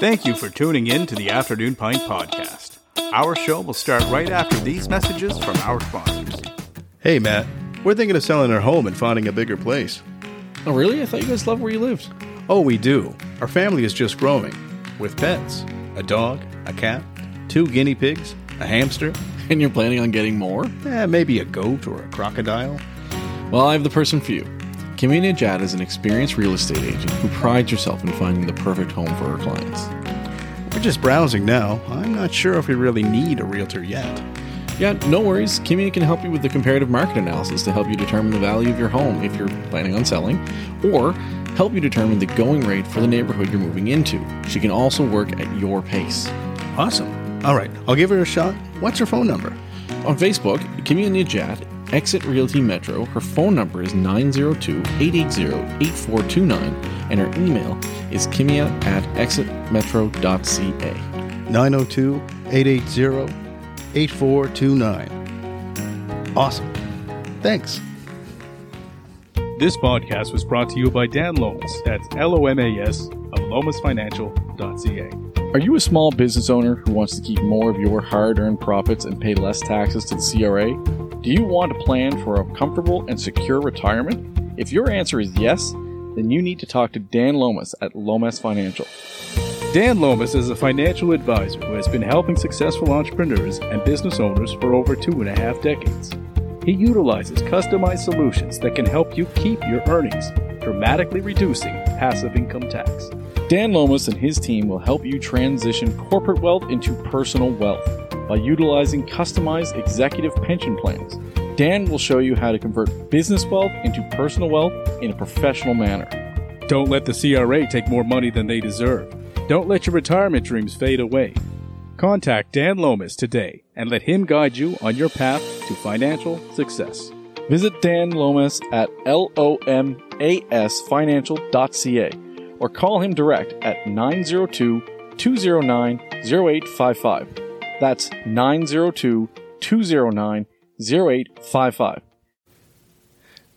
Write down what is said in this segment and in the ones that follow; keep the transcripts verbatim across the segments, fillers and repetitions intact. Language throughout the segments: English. Thank you for tuning in to the Afternoon Pint Podcast. Our show will start right after these messages from our sponsors. Hey, Matt. We're thinking of selling our home and finding a bigger place. Oh, really? I thought you guys loved where you lived. Oh, we do. Our family is just growing. With pets. A dog, a cat, two guinea pigs, a hamster. And you're planning on getting more? Eh, maybe a goat or a crocodile. Well, I have the person for you. Kimia Nejat is an experienced real estate agent who prides herself in finding the perfect home for her clients. We're just browsing now. I'm not sure if we really need a realtor yet. Yeah, no worries. Kimia can help you with the comparative market analysis to help you determine the value of your home if you're planning on selling, or help you determine the going rate for the neighborhood you're moving into. She can also work at your pace. Awesome. All right, I'll give her a shot. What's her phone number? On Facebook, Kimia Nejat, Exit Realty Metro. Her phone number is nine zero two, eight eight zero, eight four two nine, and her email is kimia at exitmetro.ca. nine oh two, eight eight zero, eight four two nine. eight four two nine. Awesome. Thanks. This podcast was brought to you by Dan Lomas. That's L O M A S of lomas financial dot c a. Are you a small business owner who wants to keep more of your hard-earned profits and pay less taxes to the C R A? Do you want to plan for a comfortable and secure retirement? If your answer is yes, then you need to talk to Dan Lomas at Lomas Financial. Dan Lomas is a financial advisor who has been helping successful entrepreneurs and business owners for over two and a half decades. He utilizes customized solutions that can help you keep your earnings, dramatically reducing passive income tax. Dan Lomas and his team will help you transition corporate wealth into personal wealth by utilizing customized executive pension plans. Dan will show you how to convert business wealth into personal wealth in a professional manner. Don't let the C R A take more money than they deserve. Don't let your retirement dreams fade away. Contact Dan Lomas today and let him guide you on your path to financial success. Visit Dan Lomas at lomas financial dot c a or call him direct at nine zero two, two zero nine, zero eight five five. That's nine zero two, two zero nine, zero eight five five.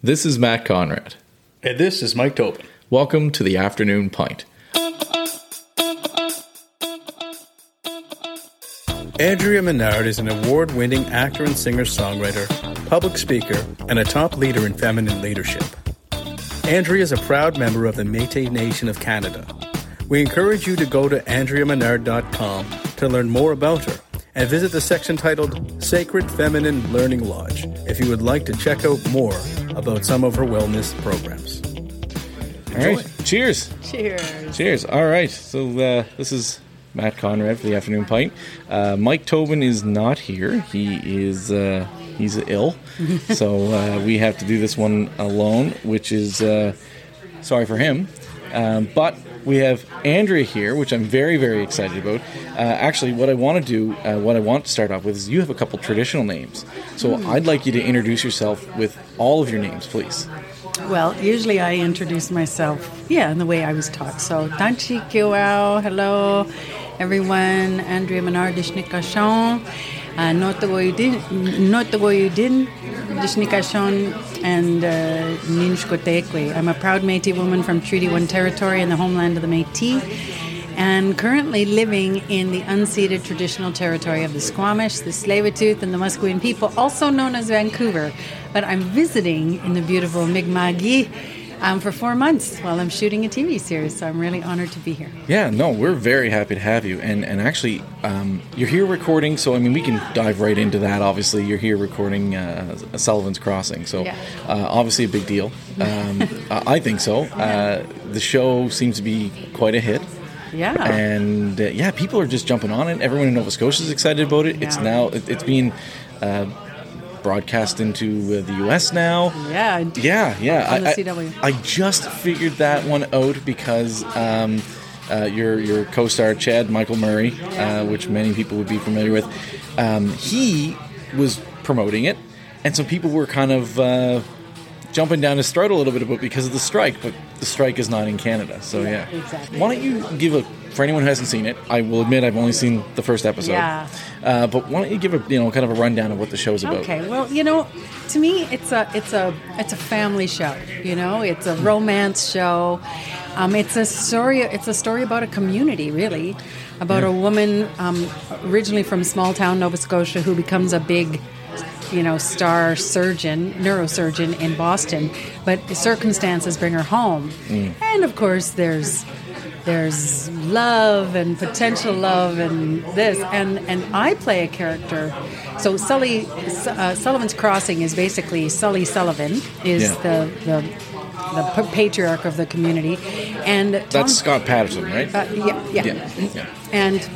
This is Matt Conrad. And this is Mike Tobin. Welcome to the Afternoon Pint. Andrea Menard is an award-winning actor and singer-songwriter, public speaker, and a top leader in feminine leadership. Andrea is a proud member of the Métis Nation of Canada. We encourage you to go to Andrea Menard dot com to learn more about her and visit the section titled Sacred Feminine Learning Lodge if you would like to check out more about some of her wellness programs. All right. Enjoy. Cheers. Cheers. Cheers. All right. So uh, this is Matt Conrad for the Afternoon Pint. Uh, Mike Tobin is not here. He is uh, he's ill, so uh, we have to do this one alone, which is uh, sorry for him. Um, but we have Andrea here, which I'm very, very excited about. Uh, actually, what I want to do, uh, what I want to start off with is you have a couple traditional names. So mm. I'd like you to introduce yourself with all of your names, please. Well, usually I introduce myself, yeah, in the way I was taught. So, Tanchi Kiwao, hello, everyone. Andrea Menard, Dishnikashon, Notawoyudin, Dishnikashon, and Ninjkotekwe. I'm a proud Métis woman from Treaty One territory in the homeland of the Métis, and currently living in the unceded traditional territory of the Squamish, the Tsleil Waututh, and the Musqueam people, also known as Vancouver. But I'm visiting in the beautiful Mi'kma'ki um, for four months while I'm shooting a T V series, so I'm really honored to be here. Yeah, no, we're very happy to have you. And and actually, um, you're here recording, so, I mean, we can dive right into that, obviously. You're here recording uh, Sullivan's Crossing, so yeah. uh, obviously a big deal. Um, I think so. Uh, the show seems to be quite a hit. Yeah, and uh, yeah, people are just jumping on it. Everyone in Nova Scotia is excited about it. Yeah. It's now it, it's being uh, broadcast into uh, the U S now. Yeah, yeah, yeah. On the C W. I, I, I just figured that one out because um, uh, your your co-star Chad Michael Murray, uh, which many people would be familiar with, um, he was promoting it, and so people were kind of Uh, jumping down his throat a little bit about because of the strike, but the strike is not in Canada, so yeah. yeah. Exactly. Why don't you give a for anyone who hasn't seen it, I will admit I've only seen the first episode. Yeah. Uh, but why don't you give a you know kind of a rundown of what the show is about? Okay. Well, you know, to me, it's a it's a it's a family show. You know, it's a romance show. Um, it's a story. It's a story about a community, really, about yeah. a woman um, originally from small town Nova Scotia who becomes a big, you know, star surgeon, neurosurgeon in Boston, but the circumstances bring her home. Mm. And of course, there's there's love and potential love and this, and, and I play a character. So Sully, uh, Sullivan's Crossing is basically Sully Sullivan is yeah. the, the the patriarch of the community, and Tom, that's Scott Patterson, right? Uh, yeah, yeah, yeah, yeah, and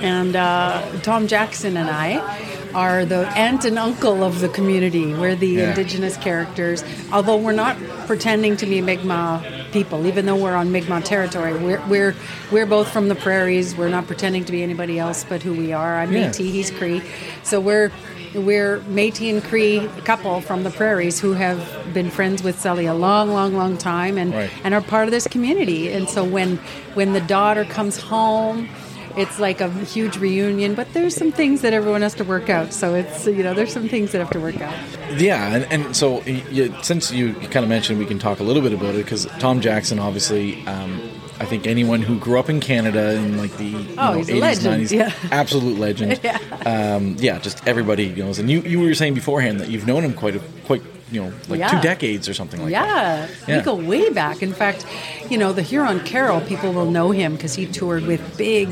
and uh, Tom Jackson and I are the aunt and uncle of the community. We're the yeah. indigenous characters, although we're not pretending to be Mi'kmaq people, even though we're on Mi'kmaq territory. We're we're we're both from the prairies. We're not pretending to be anybody else but who we are. I'm yeah. Métis, he's Cree. So we're we're Métis and Cree couple from the prairies who have been friends with Sully a long, long, long time and, right. and are part of this community. And so when when the daughter comes home, it's like a huge reunion, but there's some things that everyone has to work out. So it's, you know, there's some things that have to work out. Yeah, and, and so you, since you kind of mentioned, we can talk a little bit about it, because Tom Jackson, obviously, um, I think anyone who grew up in Canada in like the you oh, know, eighties, nineties, yeah. absolute legend. yeah. Um, yeah, just everybody, you know, and you, you were saying beforehand that you've known him quite a quite. you know, like yeah. two decades or something like yeah. that. Yeah, we go way back. In fact, you know, the Huron Carol, people will know him because he toured with big,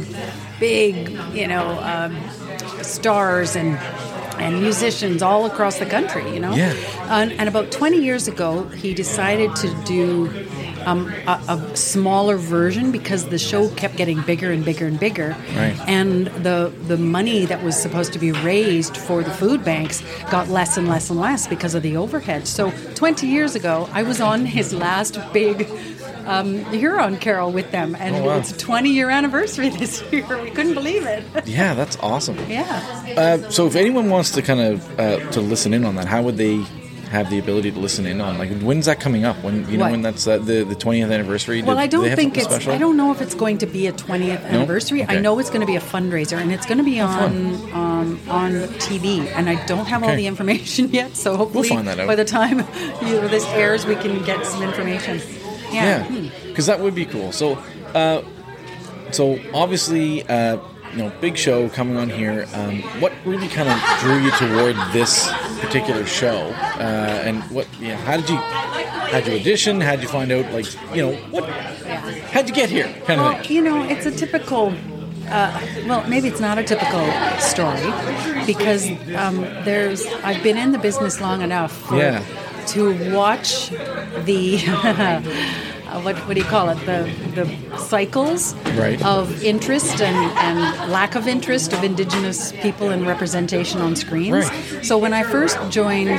big, you know, um, stars and and musicians all across the country, you know? Yeah. And, and about twenty years ago, he decided to do um, a, a smaller version because the show kept getting bigger and bigger and bigger. Right. And the the money that was supposed to be raised for the food banks got less and less and less because of the overhead. So twenty years ago, I was on his last big um, Huron Carol with them. And oh, wow. It's a twenty-year anniversary this year. We couldn't believe it. Yeah, that's awesome. Yeah. Uh, so if anyone wants to kind of uh, to listen in on that, how would they have the ability to listen in on? Like, when's that coming up? When you know what? when that's uh, the the twentieth anniversary? Well, Did, I don't think it's. Special? I don't know if it's going to be a twentieth anniversary. No? Okay. I know it's going to be a fundraiser, and it's going to be oh, on um, on T V. And I don't have okay. all the information yet, so hopefully we'll find that out. By the time you know, this airs, we can get some information. Yeah, because yeah, that would be cool. So, uh, so obviously. Uh, You know, big show coming on here. Um, what really kind of drew you toward this particular show? Uh, and what? Yeah, how did you? How'd you audition? How'd you find out? Like, you know, what? How'd you get here? Kind of well, thing. You know, it's a typical. Uh, well, maybe it's not a typical story because um, there's. I've been in the business long enough. For, yeah. To watch the. What, what do you call it? The the cycles right. of interest and, and lack of interest of Indigenous people in representation on screens. Right. So when I first joined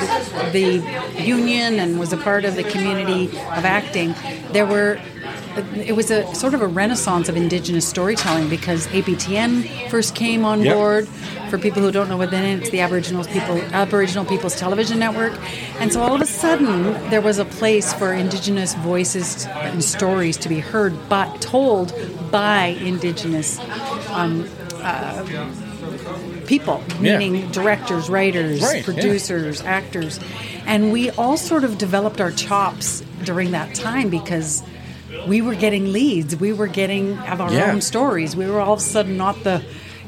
the union and was a part of the community of acting, there were it was a sort of a renaissance of Indigenous storytelling because A P T N first came on yep. board. For people who don't know what that is, it's the Aboriginal people, Aboriginal People's Television Network. And so all of a sudden, there was a place for Indigenous voices and stories to be heard, but told by Indigenous um, uh, people, yeah. meaning directors, writers, right, producers, yeah. actors. And we all sort of developed our chops during that time because we were getting leads. We were getting of our yeah. own stories. We were all of a sudden not the...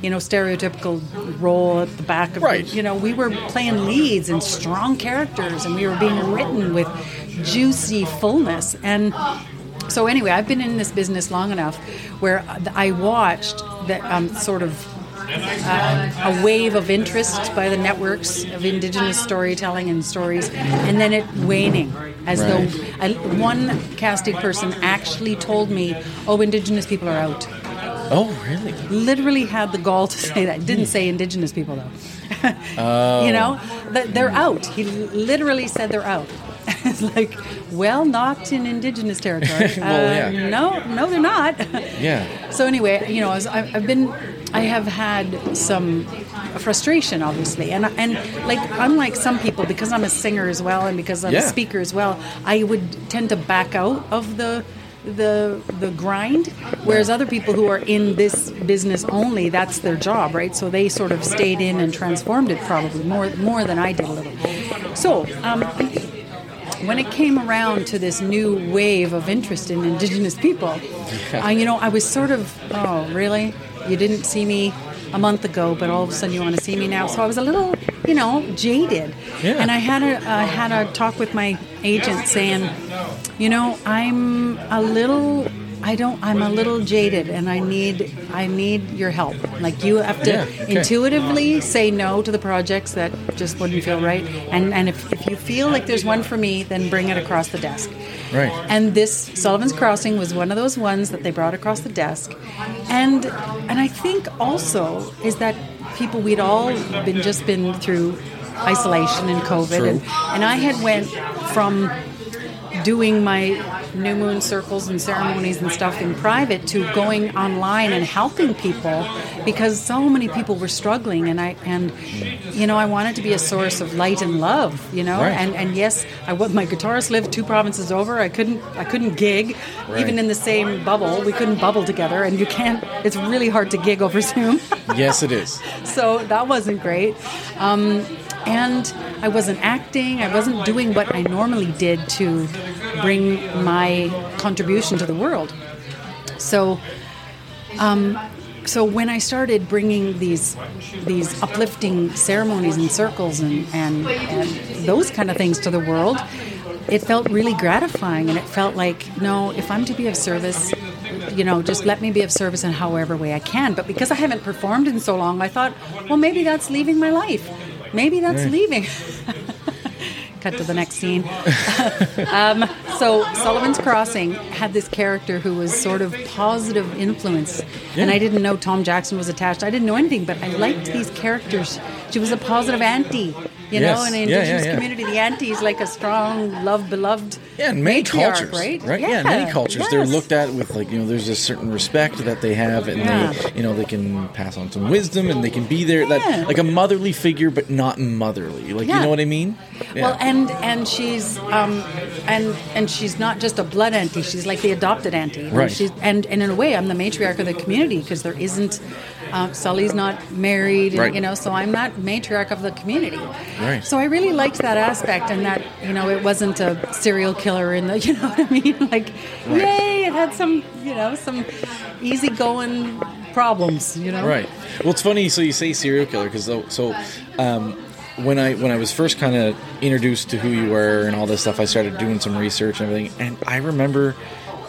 you know, stereotypical role at the back of, right. you know, we were playing leads and strong characters and we were being written with juicy fullness. And so anyway, I've been in this business long enough where I watched that um, sort of uh, a wave of interest by the networks of Indigenous storytelling and stories, and then it waning. As right. though I, one casting person actually told me, oh, Indigenous people are out. Oh, really? Literally had the gall to say that. Didn't say Indigenous people, though. Oh. You know? They're out. He literally said they're out. It's like, well, not in Indigenous territory. well, uh, yeah. No, no, they're not. yeah. So anyway, you know, I was, I've been... I have had some frustration, obviously, and and like unlike some people, because I'm a singer as well and because I'm yeah. a speaker as well, I would tend to back out of the... the the grind, whereas other people who are in this business only, that's their job, right? So they sort of stayed in and transformed it probably more more than I did a little. So um, when it came around to this new wave of interest in Indigenous people, uh, you know, I was sort of, oh, really? You didn't see me a month ago, but all of a sudden you want to see me now? So I was a little, you know, jaded. Yeah. And I had a I had a talk with my agent saying, you know, I'm a little, I don't, I'm a little jaded, and I need, I need your help. Like, you have to yeah, okay. intuitively say no to the projects that just wouldn't feel right, and and if, if you feel like there's one for me, then bring it across the desk. Right. And this Sullivan's Crossing was one of those ones that they brought across the desk, and and I think also is that people, we'd all been just been through isolation and COVID, and, and I had went from doing my new moon circles and ceremonies and stuff in private to going online and helping people, because so many people were struggling, and I and you know I wanted to be a source of light and love, you know right. and and yes I my guitarist lived two provinces over. I couldn't I couldn't gig right. even in the same bubble. We couldn't bubble together, and you can't it's really hard to gig over Zoom. Yes, it is. So that wasn't great. um And I wasn't acting, I wasn't doing what I normally did to bring my contribution to the world. So um, so when I started bringing these these uplifting ceremonies and circles and, and, and those kind of things to the world, it felt really gratifying, and it felt like, no, if I'm to be of service, you know, just let me be of service in however way I can. But because I haven't performed in so long, I thought, well, maybe that's leaving my life. Maybe that's right. leaving. Cut to the next scene. um, so Sullivan's Crossing had this character who was sort of positive influence. Yeah. And I didn't know Tom Jackson was attached. I didn't know anything, but I liked these characters. She was a positive auntie. You yes. know, in the Indigenous yeah, yeah, yeah. community, the auntie is like a strong, loved, beloved yeah, in many matriarch, cultures, right? right? Yeah. yeah, in many cultures, yes. they're looked at with, like, you know, there's a certain respect that they have, and yeah. they, you know, they can pass on some wisdom, and they can be there, yeah. that, like a motherly figure, but not motherly. Like, yeah. you know what I mean? Yeah. Well, and and she's um and and she's not just a blood auntie; she's like the adopted auntie, right? And, she's, and and in a way, I'm the matriarch of the community, because there isn't. Uh, Sully's not married, and, right. you know, so I'm not matriarch of the community. Right. So I really liked that aspect, and that, you know, it wasn't a serial killer in the, you know what I mean? Like, right. yay, it had some, you know, some easygoing problems, you know? Right. Well, it's funny, so you say serial killer, because so um, when I when I was first kind of introduced to who you were and all this stuff, I started doing some research and everything, and I remember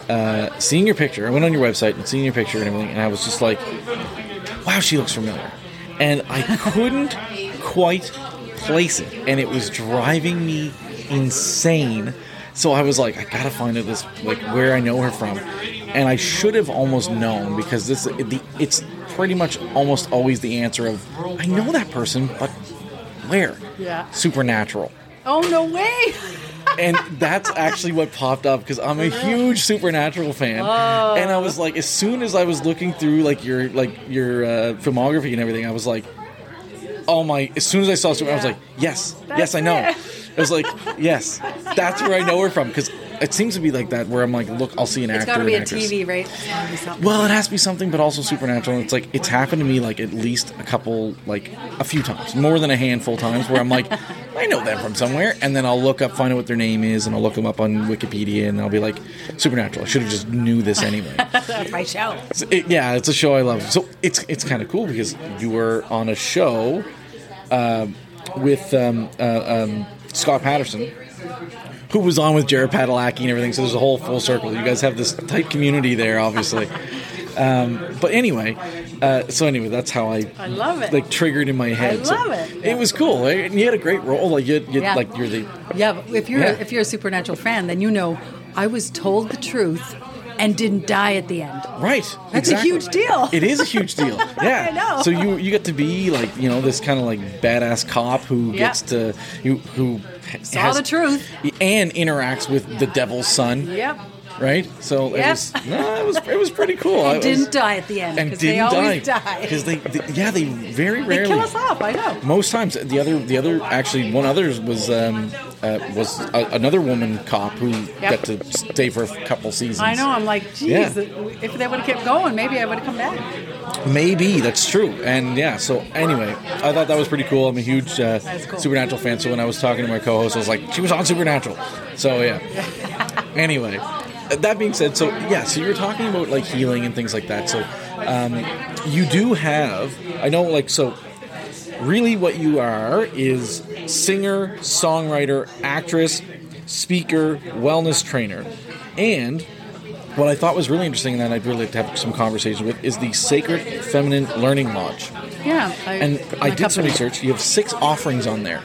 uh, seeing your picture. I went on your website and seeing your picture and everything, and I was just like, wow, she looks familiar. And I couldn't quite place it. And it was driving me insane. So I was like, I gotta find out this, like, where I know her from. And I should have almost known, because this the it's pretty much almost always the answer of, I know that person, but where? Yeah. Supernatural. Oh, no way. And that's actually what popped up, because I'm a huge Supernatural fan. Oh. And I was like, as soon as I was looking through like your like your uh, filmography and everything, I was like, oh my, as soon as I saw Supernatural, yeah. I was like, yes, that's yes, I know. It. I was like, yes, that's where I know her from, because it seems to be like that, where I'm like, look, I'll see an actor. It's got to be a T V, right? It's gotta be something. Well, it has to be something, but also Supernatural. And it's like, it's happened to me like at least a couple, like a few times, more than a handful of times, where I'm like, I know them from somewhere, and then I'll look up, find out what their name is, and I'll look them up on Wikipedia, and I'll be like, Supernatural. I should have just knew this anyway. That's my show. So it, yeah, it's a show I love. So it's it's kind of cool, because you were on a show uh, with um, uh, um, Scott Patterson, who was on with Jared Padalecki and everything, so there's a whole full circle. You guys have this tight community there, obviously. Um, but anyway, uh, so anyway, that's how I, I love it. Like triggered in my head. I love so it. It was cool, right? And you had a great role. Like you, you yeah. like you're the yeah. If you're yeah. if you're a Supernatural fan, then you know I was told the truth and didn't die at the end. Right. That's exactly. a huge deal. It is a huge deal. Yeah. I know. So you you get to be like, you know, this kind of like badass cop who yeah. gets to who, who saw has, the truth and interacts with the devil's son. Yep. right? So yes. it was no, it was it was pretty cool. And I didn't was, die at the end because they always die because they, they yeah they very rarely they kill us off. I know most times the other the other actually one other was um, uh, was a, another woman cop who yep. got to stay for a couple seasons. I know. I'm like, geez, yeah. if they would have kept going, maybe I would have come back. Maybe that's true. And yeah, so anyway, I thought that was pretty cool. I'm a huge uh, cool. Supernatural fan. So when I was talking to my co-host, I was like, she was on Supernatural. So yeah. Anyway, that being said, so yeah, so you're talking about like healing and things like that. So um, you do have, I know, like, so really what you are is singer, songwriter, actress, speaker, wellness trainer. And what I thought was really interesting and that I'd really like to have some conversation with is the Sacred Feminine Learning Lodge. Yeah. I, and I did some research. You have six offerings on there.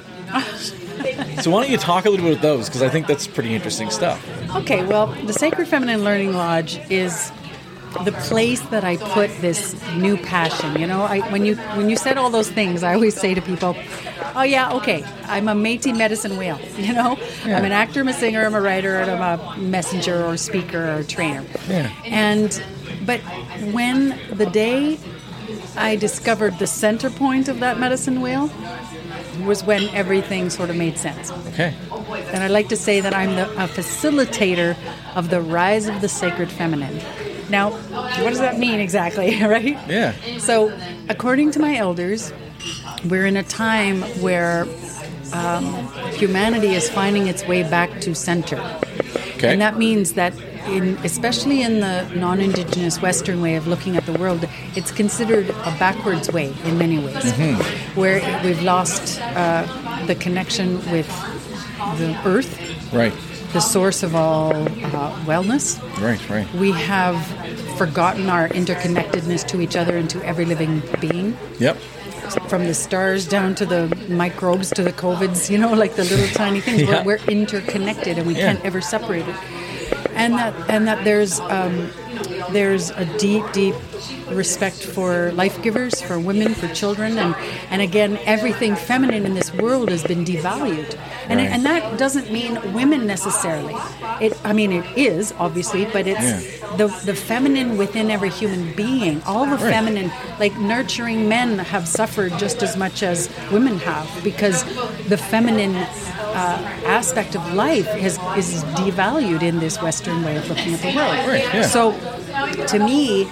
So why don't you talk a little bit about those, because I think that's pretty interesting stuff. Okay, well, the Sacred Feminine Learning Lodge is the place that I put this new passion. You know, I, when you when you said all those things, I always say to people, oh yeah, okay, I'm a Métis medicine whale, you know? Yeah. I'm an actor, I'm a singer, I'm a writer, and I'm a messenger or speaker or trainer. Yeah. And, but when the day I discovered the center point of that medicine wheel was when everything sort of made sense. Okay. And I like to say that I'm the, a facilitator of the rise of the sacred feminine. Now, what does that mean exactly, right? Yeah. So, according to my elders, we're in a time where um, humanity is finding its way back to center. Okay. And that means that, in, especially in the non-Indigenous Western way of looking at the world, it's considered a backwards way in many ways, mm-hmm. where we've lost uh, the connection with the earth, right, the source of all uh, wellness. Right, right. We have forgotten our interconnectedness to each other and to every living being. Yep. From the stars down to the microbes to the COVIDs, you know, like the little tiny things. Yeah. We're, we're interconnected and we yeah. can't ever separate it. And that and that there's um, there's a deep, deep respect for life givers, for women, for children, and, and again, everything feminine in this world has been devalued. And right. it, and that doesn't mean women necessarily. It I mean it is obviously, but it's yeah. the the feminine within every human being. All the right. feminine, like nurturing men, have suffered just as much as women have because the feminine uh, aspect of life has, is devalued in this Western way of looking at the world. Right. Yeah. So, to me,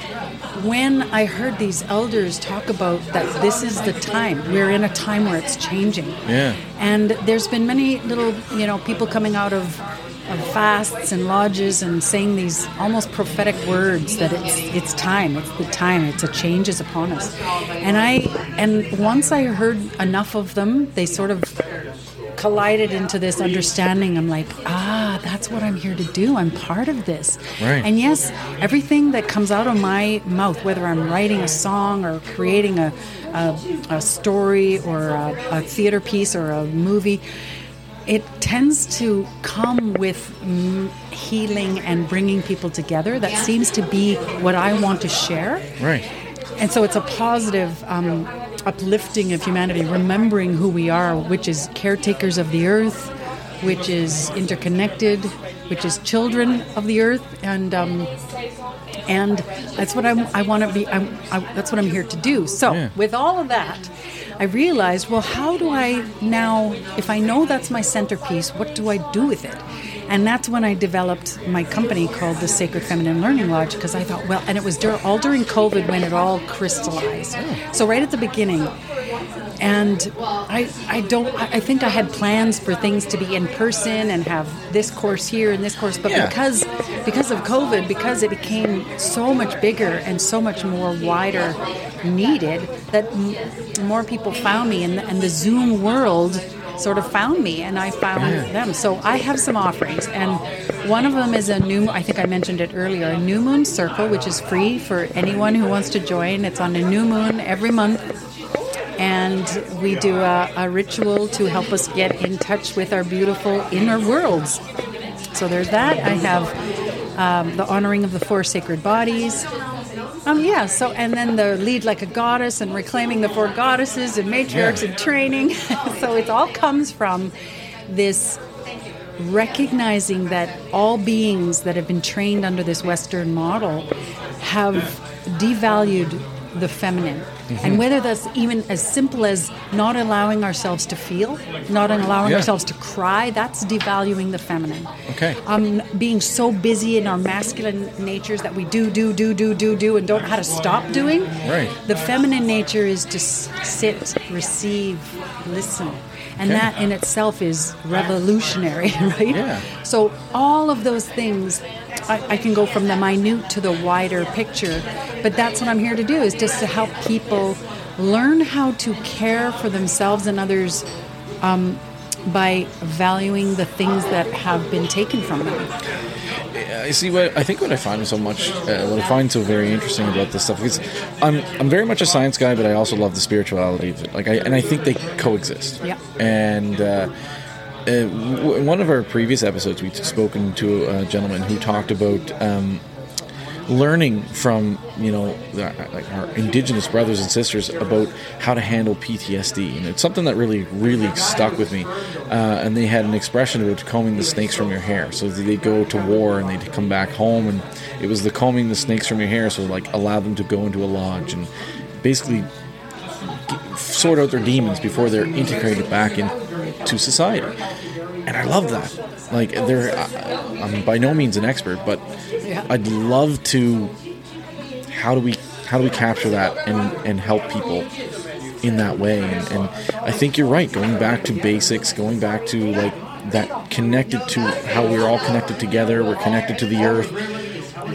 when I heard these elders talk about that this is the time, we're in a time where it's changing. Yeah. And there's been many little, you know, people coming out of, of fasts and lodges and saying these almost prophetic words that it's it's time, it's the time, it's a change is upon us. And I and once I heard enough of them, they sort of collided into this understanding. I'm like, ah, that's what I'm here to do. I'm part of this. Right. And yes, everything that comes out of my mouth, whether I'm writing a song or creating a, a, a story or a, a theater piece or a movie, it tends to come with m- healing and bringing people together. That seems to be what I want to share. Right. And so it's a positive um uplifting of humanity, remembering who we are, which is caretakers of the earth, which is interconnected, which is children of the earth, and um, and that's what I'm, I want to be. I'm, I, that's what I'm here to do. So, yeah. with all of that, I realized, well, how do I now? If I know that's my centerpiece, what do I do with it? And that's when I developed my company called the Sacred Feminine Learning Lodge, because I thought, well, and it was dur- all during COVID when it all crystallized. So right at the beginning. And I I don't, I think I had plans for things to be in person and have this course here and this course, but yeah. because because of COVID, because it became so much bigger and so much more wider needed, that m- more people found me, and, and the Zoom world sort of found me, and I found yeah. them. So I have some offerings, and one of them is a new, I think I mentioned it earlier, a new moon circle, which is free for anyone who wants to join. It's on a new moon every month, and we do a, a ritual to help us get in touch with our beautiful inner worlds. So there's that. I have um, the honoring of the four sacred bodies. Um, yeah, so, and then the lead like a goddess and reclaiming the four goddesses and matriarchs yeah. and training. So it all comes from this recognizing that all beings that have been trained under this Western model have devalued the feminine. Mm-hmm. And whether that's even as simple as not allowing ourselves to feel, not allowing yeah. ourselves to cry, that's devaluing the feminine. Okay. Um, being so busy in our masculine natures that we do, do, do, do, do, do, and don't know how to stop doing. Right. The feminine nature is to sit, receive, listen. And okay. that in itself is revolutionary, right? Yeah. So all of those things, I, I can go from the minute to the wider picture, but that's what I'm here to do, is just to help people learn how to care for themselves and others um, by valuing the things that have been taken from them. I see. What I think what I find so much, uh, what I find so very interesting about this stuff is, I'm I'm very much a science guy, but I also love the spirituality of it. Like, I, and I think they coexist. Yeah. And uh, uh, w- in one of our previous episodes, we've spoken to a gentleman who talked about um, learning from you know like our indigenous brothers and sisters about how to handle P T S D, and it's something that really really stuck with me. Uh, and they had an expression about combing the snakes from your hair. So they'd go to war and they'd come back home, and it was the combing the snakes from your hair. So like allow them to go into a lodge and basically get, sort out their demons before they're integrated back into society. And I love that. Like, they're, I, I'm by no means an expert, but yeah. I'd love to. How do we how do we capture that and, and help people in that way? And, and I think you're right. Going back to basics, going back to like that, connected to how we're all connected together. We're connected to the earth.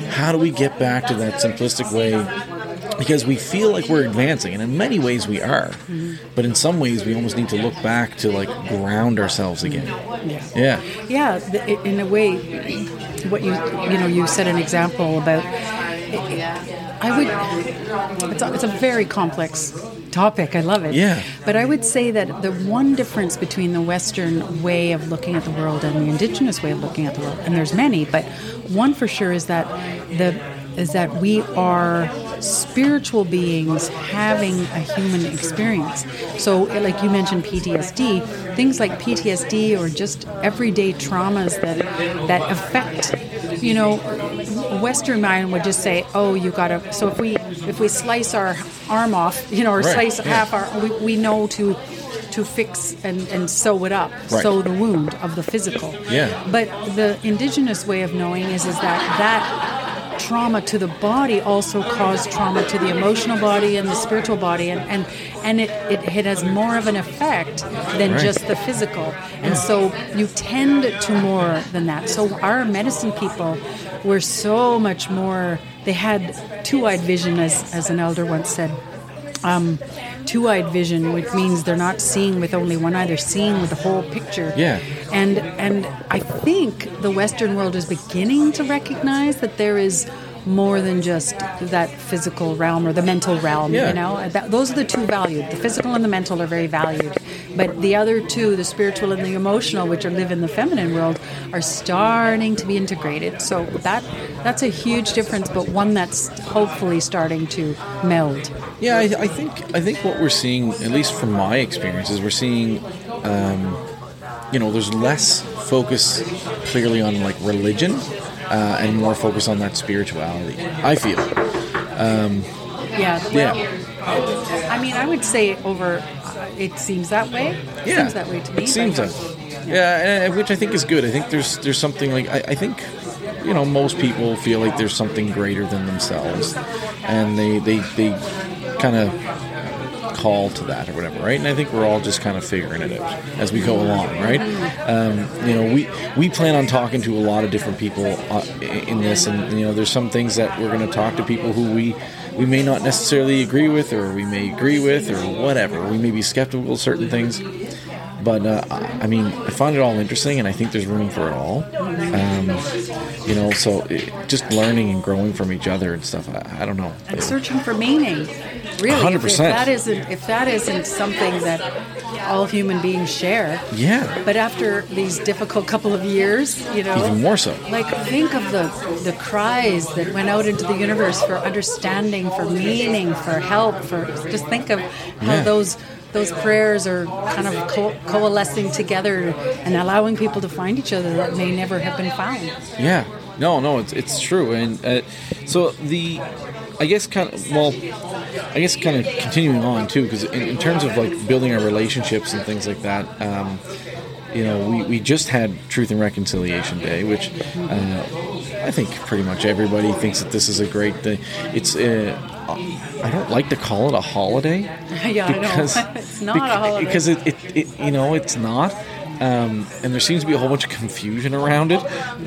How do we get back to that simplistic way? Because we feel like we're advancing, and in many ways we are. Mm-hmm. But in some ways, we almost need to look back to, like, ground ourselves again. Yeah. Yeah, yeah the, in a way, what you, you know, you said an example about, I would, it's a, it's a very complex topic. I love it. Yeah. But I would say that the one difference between the Western way of looking at the world and the Indigenous way of looking at the world, and there's many, but one for sure is that the... is that we are spiritual beings having a human experience. So like you mentioned P T S D, things like P T S D or just everyday traumas that that affect, you know, Western mind would just say, oh, you gotta, so if we if we slice our arm off, you know, or right. slice yeah. half our, we, we know to to fix and, and sew it up, right. sew the wound of the physical. Yeah. But the Indigenous way of knowing is, is that that trauma to the body also caused trauma to the emotional body and the spiritual body, and and, and it, it, it has more of an effect than right. just the physical. And yeah. so you tend to more than that. So our medicine people were so much more, they had two-eyed vision, as, as an elder once said. Um, two-eyed vision, which means they're not seeing with only one eye, they're seeing with the whole picture. Yeah. And and I think the Western world is beginning to recognize that there is more than just that physical realm or the mental realm, yeah. you know? That, those are the two valued. The physical and the mental are very valued. But the other two, the spiritual and the emotional, which are live in the feminine world, are starting to be integrated. So that that's a huge difference, but one that's hopefully starting to meld. Yeah, I, I think I think what we're seeing, at least from my experience, is we're seeing, um, you know, there's less focus clearly on, like, religion. Uh, and more focus on that spirituality, I feel. Um, yeah. Well, yeah. I mean, I would say over. Uh, it seems that way. It yeah. Seems that way to me. It seems that. Yeah, yeah, which I think is good. I think there's there's something like I, I think, you know, most people feel like there's something greater than themselves, and they they they kind of call to that or whatever, right? And I think we're all just kind of figuring it out as we go along, right? Um, you know, we we plan on talking to a lot of different people uh, in this, and you know, there's some things that we're going to talk to people who we we may not necessarily agree with, or we may agree with, or whatever. We may be skeptical of certain things, but uh, I mean, I find it all interesting, and I think there's room for it all. Um, you know, so it, just learning and growing from each other and stuff. I, I don't know. And searching for meaning. Really, one hundred percent. If, if that isn't if that isn't something that all human beings share. Yeah. But after these difficult couple of years, you know, even more so. Like, think of the the cries that went out into the universe for understanding, for meaning, for help, for just think of how yeah. those those prayers are kind of co- coalescing together and allowing people to find each other that may never have been found. Yeah. No, no, it's it's true. And uh, so the I guess kind of, well, I guess kind of continuing on too, because in, in terms of like building our relationships and things like that, um, you know, we, we just had Truth and Reconciliation Day, which uh, I think pretty much everybody thinks that this is a great thing. It's, uh, I don't like to call it a holiday. Yeah, because, I know. It's not because, a holiday. Because it, it, it, you know, it's not. Um, and there seems to be a whole bunch of confusion around it,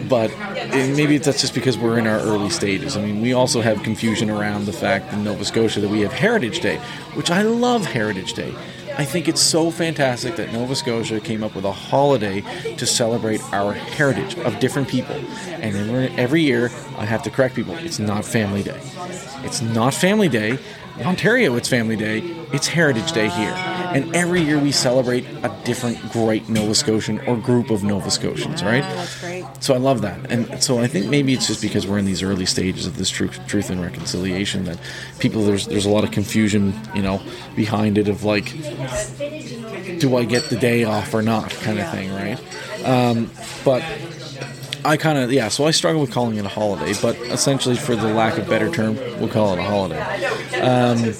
but it, maybe that's just because we're in our early stages. I mean, we also have confusion around the fact in Nova Scotia that we have Heritage Day, which I love Heritage Day. I think it's so fantastic that Nova Scotia came up with a holiday to celebrate our heritage of different people. And every year, I have to correct people, it's not Family Day. It's not Family Day. In Ontario, it's Family Day. It's Heritage Day here. And every year we celebrate a different great Nova Scotian or group of Nova Scotians, right? Yeah, that's great. So I love that. And so I think maybe it's just because we're in these early stages of this truth, truth and reconciliation that people, there's there's a lot of confusion, you know, behind it of like, do I get the day off or not kind of thing, right? Um, but I kind of, yeah, so I struggle with calling it a holiday, but essentially for the lack of better term, we'll call it a holiday. Um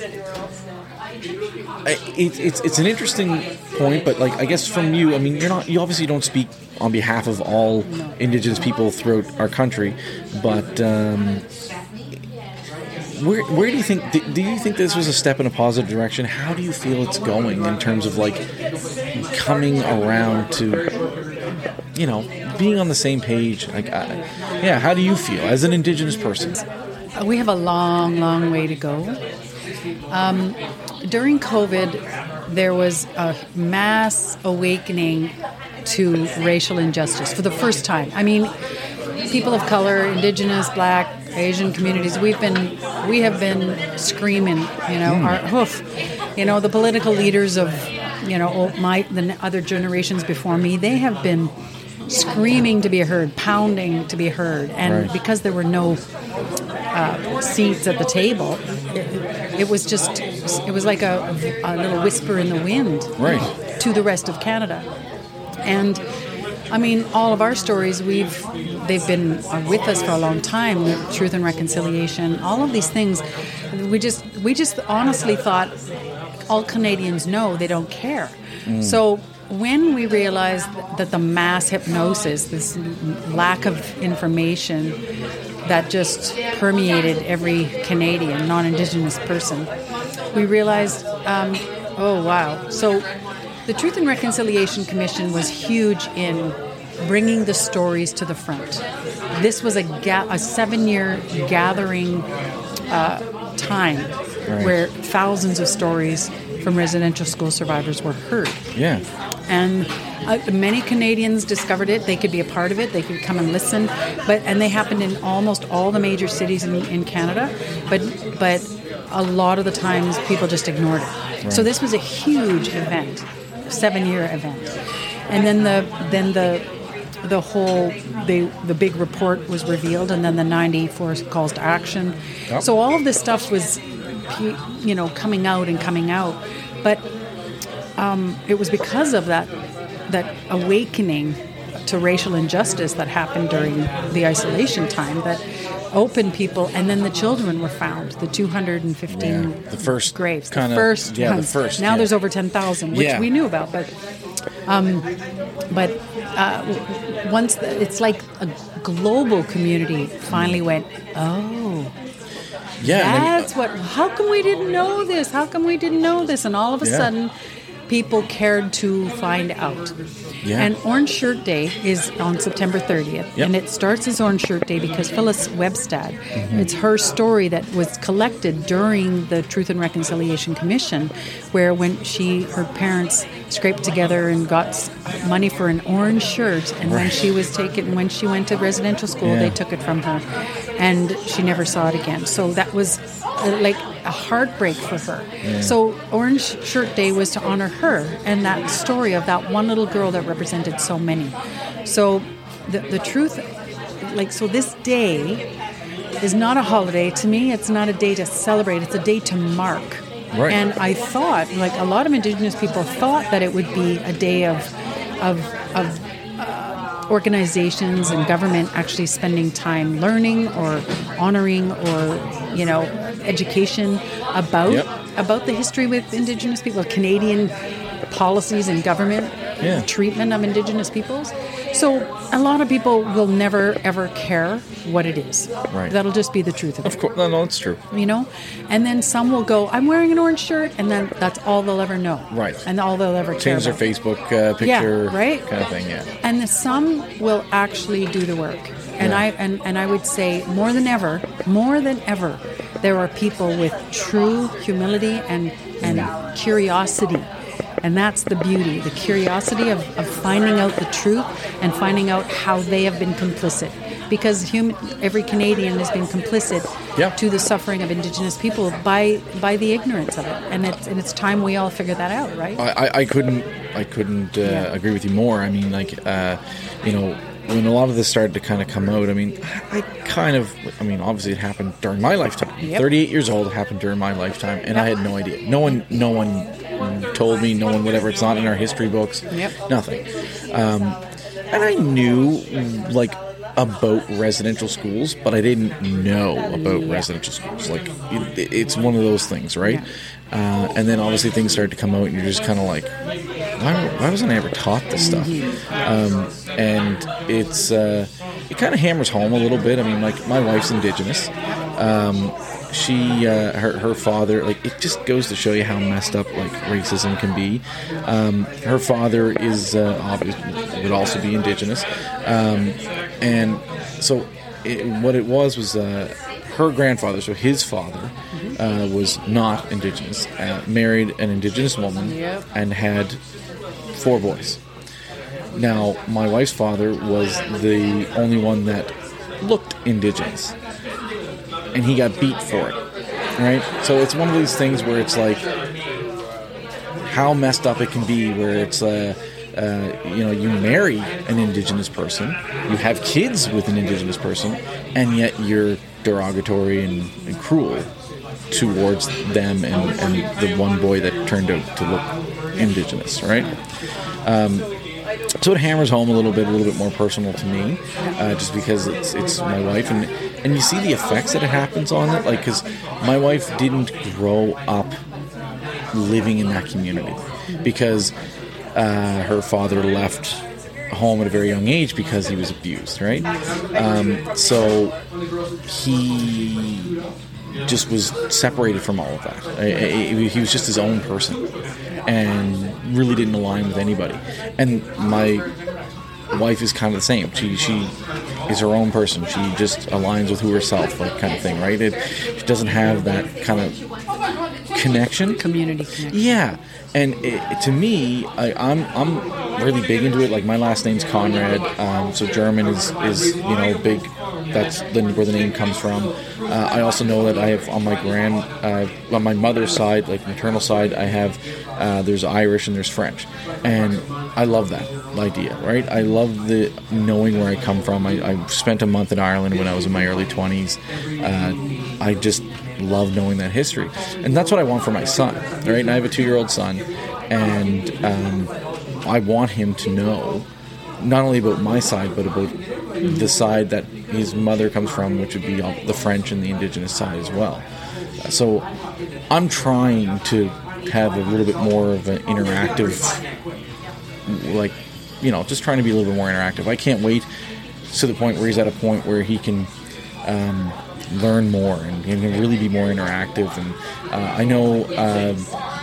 It, it's it's an interesting point, but like I guess from you, I mean, you're not you obviously don't speak on behalf of all Indigenous people throughout our country, but um, where where do you think do, do you think this was a step in a positive direction? How do you feel it's going in terms of like coming around to, you know, being on the same page? Like, I, yeah, how do you feel as an Indigenous person? We have a long, long way to go. Um, during COVID, there was a mass awakening to racial injustice for the first time. I mean, people of color, Indigenous, Black, Asian communities, we've been, we have been screaming, you know, mm. our hoof. You know, the political leaders of, you know, my the other generations before me, they have been screaming to be heard, pounding to be heard, and right. because there were no uh, seats at the table, it, it was just, it was like a, a little whisper in the wind right. to the rest of Canada. And I mean, all of our stories, we've they've been with us for a long time. Truth and reconciliation, all of these things, we just we just honestly thought all Canadians know they don't care. Mm. So. When we realized that the mass hypnosis, this lack of information that just permeated every Canadian, non-Indigenous person, we realized, um, oh, wow. So the Truth and Reconciliation Commission was huge in bringing the stories to the front. This was a, ga- a seven-year gathering uh, time right. where thousands of stories from residential school survivors were heard. Yeah. And uh, many Canadians discovered it. They could be a part of it. They could come and listen. But and they happened in almost all the major cities in, in Canada. But but a lot of the times people just ignored it. Right. So this was a huge event, seven-year event. And then the then the the whole the the big report was revealed, and then the ninety-four calls to action. Yep. So all of this stuff was, you know, coming out and coming out, but. Um, it was because of that that awakening to racial injustice that happened during the isolation time that opened people, and then the children were found, the two hundred fifteen yeah, the first graves, kinda, the first yeah, ones. The first, now yeah. there's over ten thousand, which yeah. we knew about, but um, but uh, once the, it's like a global community finally went, oh. Yeah, that's then, uh, what. How come we didn't know this? How come we didn't know this? And all of a yeah. sudden. People cared to find out. Yeah. And Orange Shirt Day is on September thirtieth. Yep. And it starts as Orange Shirt Day because Phyllis Webstad, mm-hmm. it's her story that was collected during the Truth and Reconciliation Commission, where when she, her parents scraped together and got money for an orange shirt. And right. when she was taken, when she went to residential school, yeah. they took it from her. And she never saw it again. So that was uh, like... a heartbreak for her. Yeah. So Orange Shirt Day was to honor her and that story of that one little girl that represented so many. So the, the truth, like, so this day is not a holiday. To me, it's not a day to celebrate. It's a day to mark. Right. And I thought, like a lot of Indigenous people thought that it would be a day of of of uh, organizations and government actually spending time learning or honoring or, you know, education about yep. about the history with Indigenous people, Canadian policies and government yeah. treatment of Indigenous peoples. So a lot of people will never, ever care what it is. Right. That'll just be the truth of it. Of course. No, no, it's true. You know? And then some will go, I'm wearing an orange shirt, and then that's all they'll ever know. Right. And all they'll ever care about. Change their Facebook uh, picture yeah, right? kind of thing, yeah. And the, some will actually do the work. And, yeah. I, and, and I would say more than ever, more than ever, there are people with true humility and, and mm. curiosity. And that's the beauty, the curiosity of, of finding out the truth and finding out how they have been complicit. Because human, every Canadian has been complicit yeah. to the suffering of Indigenous people by by the ignorance of it. And it's, and it's time we all figure that out, right? I, I couldn't I couldn't uh, yeah. agree with you more. I mean, like, uh, you know, when a lot of this started to kind of come out, I mean, I kind of, I mean, obviously it happened during my lifetime. Yep. thirty-eight years old, it happened during my lifetime, and yep. I had no idea. No one, no one told me, no one, whatever. It's not in our history books. Yep. Nothing. Um, and I knew, like, about residential schools, but I didn't know about yeah. residential schools. Like, it, it's one of those things, right? Yeah. Uh, and then obviously things started to come out, and you're just kind of like, why, why wasn't I ever taught this stuff? Um, and it's uh, it kind of hammers home a little bit. I mean, like, my wife's Indigenous. Um, she, uh, her, her father, like, it just goes to show you how messed up, like, racism can be. Um, her father is, uh, obviously, would also be Indigenous. Um, and so it, what it was was uh, her grandfather, so his father, uh, was not Indigenous, uh, married an Indigenous woman yep. and had four boys. Now, my wife's father was the only one that looked Indigenous, and he got beat for it, right? So it's one of these things where it's like how messed up it can be, where it's, uh, uh, you know, you marry an Indigenous person, you have kids with an Indigenous person, and yet you're derogatory and, and cruel towards them and, and the one boy that turned out to look Indigenous, right? Um, so it hammers home a little bit, a little bit more personal to me, uh, just because it's it's my wife, and and you see the effects that it happens on it, like, because my wife didn't grow up living in that community, because uh, her father left home at a very young age because he was abused, right? Um, so he just was separated from all of that. I, I, he was just his own person, and really didn't align with anybody. And my wife is kind of the same. She she is her own person. She just aligns with who herself, like, kind of thing, right? It, she doesn't have that kind of connection, community connection. Yeah, and it, to me, I, I'm I'm really big into it. Like, my last name's Conrad, um, so German is is you know big. That's the, where the name comes from. Uh, I also know that I have on my grand, uh, on my mother's side, like maternal side, I have uh, there's Irish and there's French, and I love that idea, right? I love the knowing where I come from. I, I spent a month in Ireland when I was in my early twenties. Uh, I just love knowing that history, and that's what I want for my son, right? And I have a two-year-old son, and um, I want him to know not only about my side, but about the side that his mother comes from, which would be all the French and the Indigenous side as well. So I'm trying to have a little bit more of an interactive, like, you know, just trying to be a little bit more interactive. I can't wait to the point where he's at a point where he can um, learn more and, and really be more interactive. And uh, I know... Uh,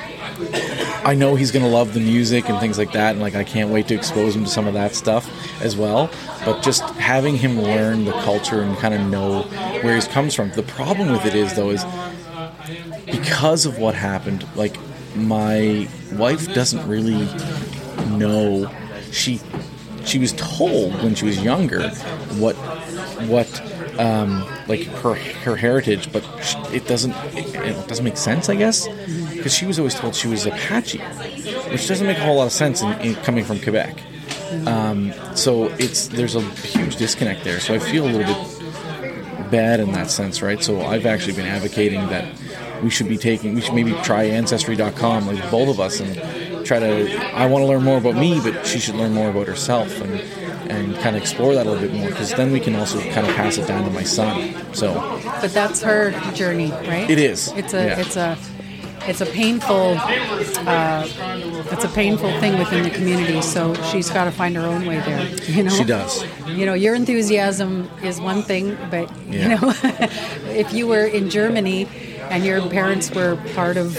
I know he's going to love the music and things like that, and, like, I can't wait to expose him to some of that stuff as well. But just having him learn the culture and kind of know where he comes from. The problem with it is, though, is because of what happened, like, my wife doesn't really know. She she was told when she was younger what what um, like her her heritage, but it doesn't it, it doesn't make sense, I guess, because she was always told she was Apache, which doesn't make a whole lot of sense in, in coming from Quebec. Um, so it's there's a huge disconnect there. So I feel a little bit bad in that sense, right? So I've actually been advocating that we should be taking, we should maybe try Ancestry dot com, like both of us, and try to, I want to learn more about me, but she should learn more about herself, and and kind of explore that a little bit more, because then we can also kind of pass it down to my son. So, but that's her journey, right? It is. It's a, yeah. it's a, it's a painful, uh, it's a painful thing within the community. So she's got to find her own way there. You know, she does. You know, your enthusiasm is one thing, but yeah. you know, if you were in Germany and your parents were part of,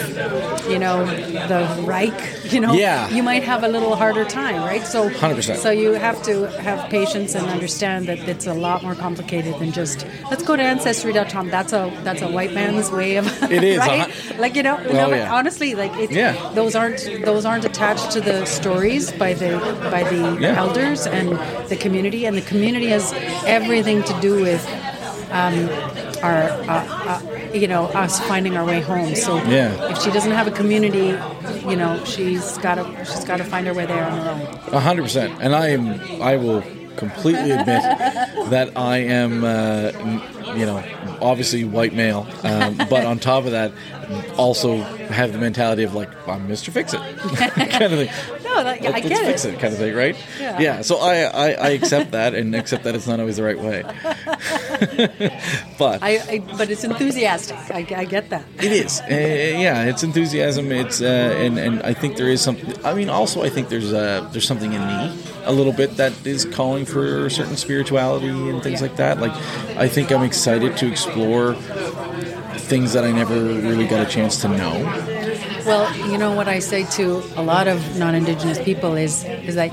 you know, the Reich, you know, yeah. you might have a little harder time, right? So, one hundred percent. So you have to have patience and understand that it's a lot more complicated than just, let's go to Ancestry dot com. That's a that's a white man's way of... It is. Right? Uh-huh. Like, you know, oh, no, yeah. honestly, like, it's, yeah. those aren't those aren't attached to the stories by the, by the yeah. elders and the community. And the community has everything to do with... Um, Our, uh, uh, you know, us finding our way home. So yeah. if she doesn't have a community, you know, she's got to she's got to find her way there on her own. A hundred percent. And I am, I will completely admit that I am, uh, you know, obviously white male, um, but on top of that, also have the mentality of like, I'm Mister Fix-It kind of thing. No, that, yeah, I get it. Let's fix it kind of thing, right? Yeah. yeah so I, I, I accept that, and accept that it's not always the right way. but I, I but it's enthusiastic. I, I get that. It is. Uh, yeah, it's enthusiasm. It's uh, and and I think there is something. I mean, also I think there's uh there's something in me a little bit that is calling for a certain spirituality and things yeah. like that. Like, I think I'm excited to explore things that I never really got a chance to know. Well, you know what I say to a lot of non-Indigenous people is is that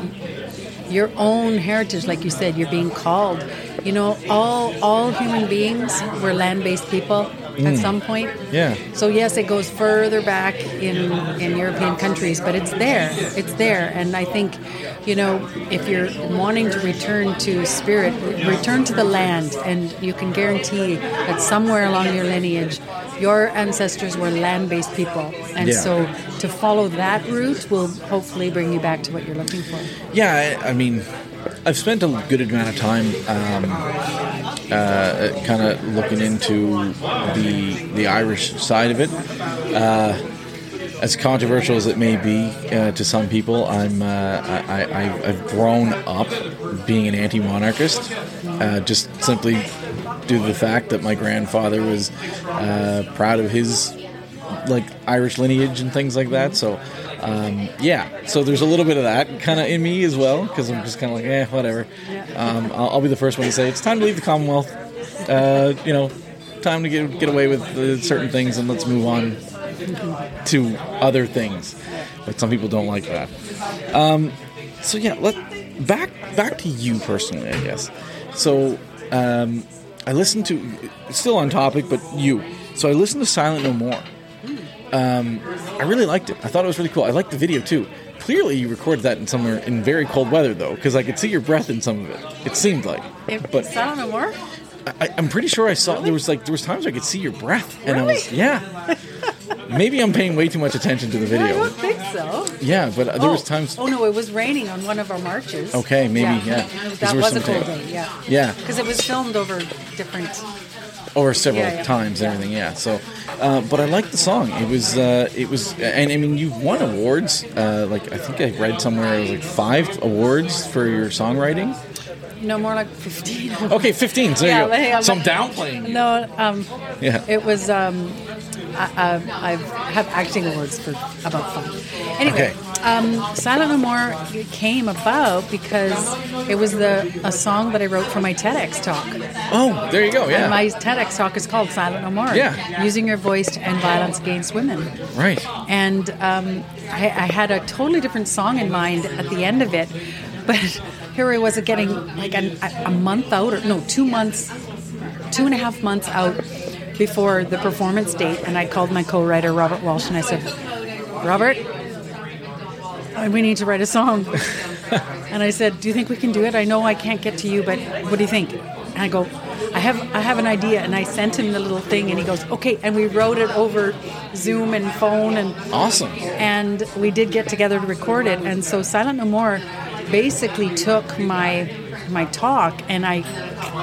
your own heritage, like you said, you're being called. You know, all all human beings were land-based people mm. at some point. Yeah. So yes, it goes further back in in European countries, but it's there. It's there, and I think, you know, if you're wanting to return to spirit, return to the land, and you can guarantee that somewhere along your lineage, your ancestors were land-based people. And yeah. so to follow that route will hopefully bring you back to what you're looking for. Yeah, I, I mean, I've spent a good amount of time um, uh, kind of looking into the the Irish side of it. Uh, As controversial as it may be uh, to some people, I'm uh, I, I, I've grown up being an anti-monarchist, uh, just simply due to the fact that my grandfather was uh, proud of his like Irish lineage and things like that. So um, yeah, so there's a little bit of that kind of in me as well, because I'm just kind of like, eh, whatever. Um, I'll, I'll be the first one to say it's time to leave the Commonwealth. Uh, you know, time to get get away with uh, certain things, and let's move on to other things. But some people don't like that. Um, so yeah, let back back to you personally, I guess. So um, I listened to, still on topic, but you. So I listened to Silent No More. Um, I really liked it. I thought it was really cool. I liked the video too. Clearly, you recorded that in somewhere in very cold weather, though, because I could see your breath in some of it. It seemed like. It, but Silent No More. I, I'm pretty sure I saw. Really? There was like there was times I could see your breath, and really? I was yeah. Maybe I'm paying way too much attention to the video. I don't think so. Yeah, but there oh. was times... Oh, no, it was raining on one of our marches. Okay, maybe, yeah. yeah. That was a cold day, day yeah. Yeah. Because it was filmed over different... Over several yeah, yeah. times and yeah. everything, yeah. So, uh, but I liked the song. It was, uh, it was, and I mean, you've won awards. Uh, like, I think I read somewhere, it was like five awards for your songwriting. No, more like fifteen. Okay, fifteen, there yeah, you go. Like, so I'm downplaying you. No, um, yeah. it was... Um, I, I, I have acting awards for about five. Anyway, okay. um, Silent No More came about because it was the a song that I wrote for my TEDx talk. Oh, there you go, yeah. And my TEDx talk is called Silent No More. Yeah. Using your voice to end violence against women. Right. And um, I, I had a totally different song in mind at the end of it, but here I was getting like an, a month out, or no, two months, two and a half months out before the performance date, and I called my co-writer Robert Walsh, and I said, Robert, we need to write a song. And I said, do you think we can do it? I know I can't get to you, but what do you think? And I go, I have I have an idea, and I sent him the little thing, and he goes, okay, and we wrote it over Zoom and phone. And awesome. And we did get together to record it, and so Silent No More basically took my my talk, and I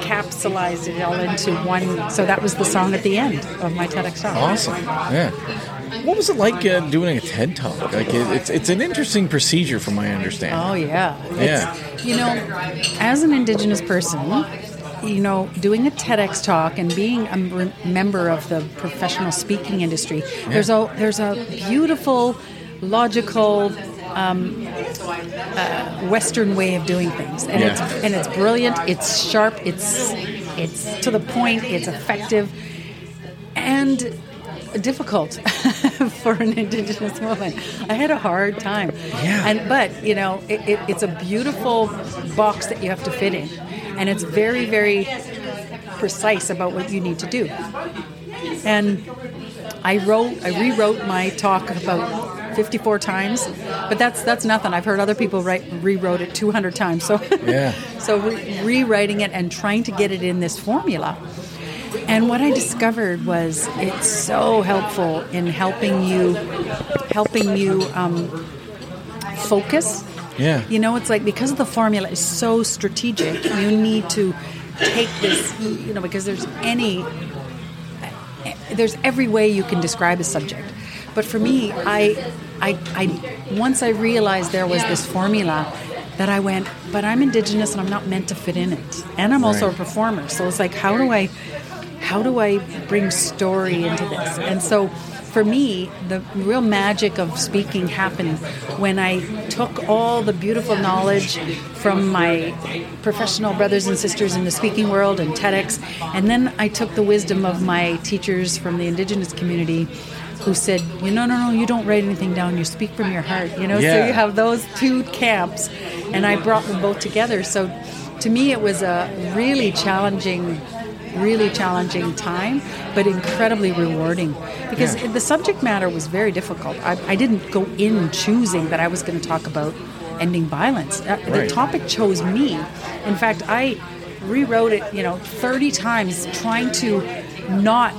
capsulized it all into one, so that was the song at the end of my TEDx talk. Awesome, yeah. What was it like uh, doing a TED Talk? Like it, it's it's an interesting procedure from my understanding. Oh, yeah. Yeah. It's, you know, as an Indigenous person, you know, doing a TEDx Talk and being a m- member of the professional speaking industry, yeah. there's a there's a beautiful, logical, um, uh, Western way of doing things. And, yeah. it's, and it's brilliant, it's sharp, it's it's to the point, it's effective, and difficult for an Indigenous woman. I had a hard time. Yeah. And but you know, it, it, it's a beautiful box that you have to fit in, and it's very, very precise about what you need to do. And I wrote, I rewrote my talk about fifty-four times, but that's that's nothing. I've heard other people write, rewrote it two hundred times. So yeah. So re- rewriting it and trying to get it in this formula. And what I discovered was it's so helpful in helping you, helping you um, focus. Yeah. You know, it's like because the formula is so strategic, you need to take this, you know, because there's any, there's every way you can describe a subject. But for me, I, I, I once I realized there was this formula, that I went, but I'm Indigenous and I'm not meant to fit in it, and I'm also right. a performer. So it's like, how do I? How do I bring story into this? And so for me, the real magic of speaking happened when I took all the beautiful knowledge from my professional brothers and sisters in the speaking world and TEDx, and then I took the wisdom of my teachers from the Indigenous community who said, you know, no, no, you don't write anything down, you speak from your heart, you know? Yeah. So you have those two camps, and I brought them both together. So to me, it was a really challenging really challenging time, but incredibly rewarding, because yeah. the subject matter was very difficult. I, I didn't go in choosing that I was going to talk about ending violence. Uh, right. The topic chose me. In fact, I rewrote it, you know, thirty times, trying to not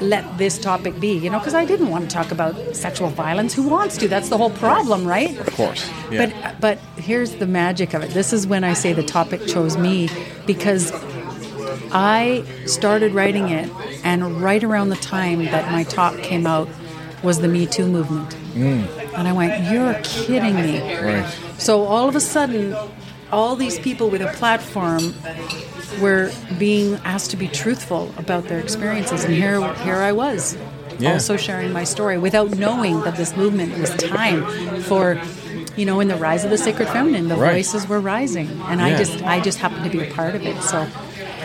let this topic be, you know, because I didn't want to talk about sexual violence. Who wants to? That's the whole problem, right? Of course. Yeah. But but here's the magic of it. This is when I say the topic chose me, because I started writing it, and right around the time that my talk came out was the Me Too movement. Mm. And I went, you're kidding me. Right. So all of a sudden, all these people with a platform were being asked to be truthful about their experiences, and here, here I was, yeah. also sharing my story without knowing that this movement was time for... You know, in the rise of the Sacred Feminine, the right. voices were rising, and yeah. I just, I just happened to be a part of it. So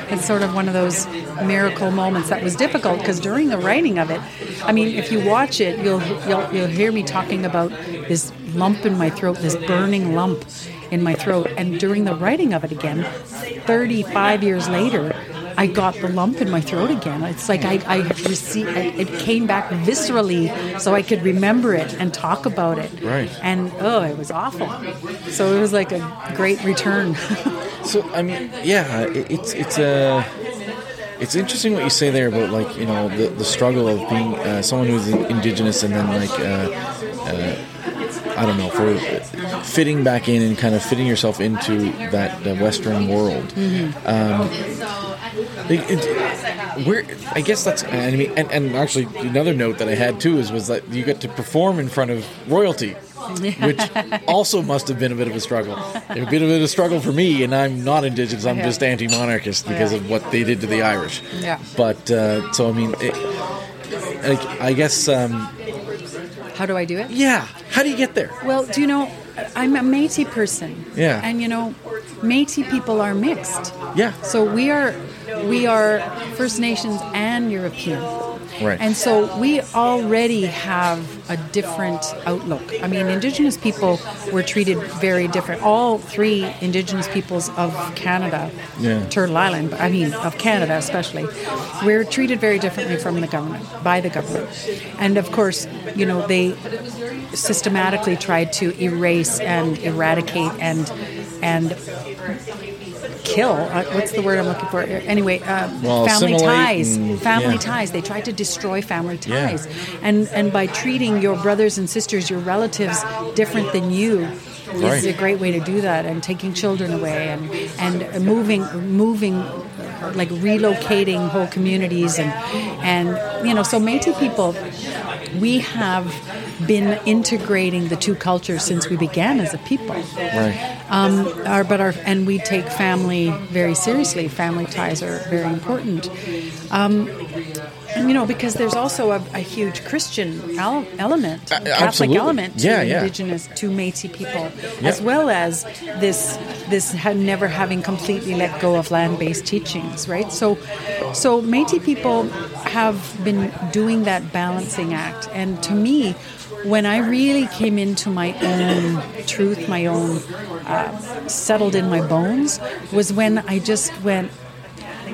it's sort of one of those miracle moments that was difficult, because during the writing of it, I mean, if you watch it, you'll, you'll, you'll hear me talking about this lump in my throat, this burning lump in my throat, and during the writing of it again, thirty-five years later, I got the lump in my throat again. It's like I, I received, it came back viscerally, so I could remember it and talk about it. Right. And oh, it was awful. So it was like a great return. So I mean, yeah, it, it's it's a. Uh... It's interesting what you say there about, like, you know, the, the struggle of being uh, someone who's Indigenous and then, like, uh, uh, I don't know, for fitting back in and kind of fitting yourself into that uh, Western world. Mm-hmm. Um, it, it, where, I guess that's, I mean, and, and actually another note that I had, too, is was that you get to perform in front of royalty. Which also must have been a bit of a struggle. A bit of a struggle for me, and I'm not Indigenous. I'm yeah. just anti-monarchist because yeah. of what they did to the Irish. Yeah. But uh, so I mean, it, I, I guess. Um, how do I do it? Yeah. How do you get there? Well, do you know? I'm a Métis person. Yeah. And you know, Métis people are mixed. Yeah. So we are, we are First Nations and European. Right. And so we already have a different outlook. I mean, Indigenous people were treated very different. All three Indigenous peoples of Canada, yeah. Turtle Island, but I mean, of Canada especially, were treated very differently from the government, by the government. And of course, you know, they systematically tried to erase and eradicate and and kill. Uh, what's the word I'm looking for? Anyway, um, well, family ties. And, family yeah. ties. They tried to destroy family ties. Yeah. And and by treating your brothers and sisters, your relatives, different than you, right. is a great way to do that. And taking children away and, and moving, moving, like relocating whole communities. And, and you know, so Métis people, we have been integrating the two cultures since we began as a people. Right. Um, our, but our, and we take family very seriously. Family ties are very important. Um, and, you know, because there's also a, a huge Christian al- element, uh, Catholic absolutely. element to yeah, yeah. Indigenous, to Métis people, yeah. as well as this this ha- never having completely let go of land-based teachings, right? So, so Métis people have been doing that balancing act, and to me, when I really came into my own truth, my own uh, settled in my bones, was when I just went,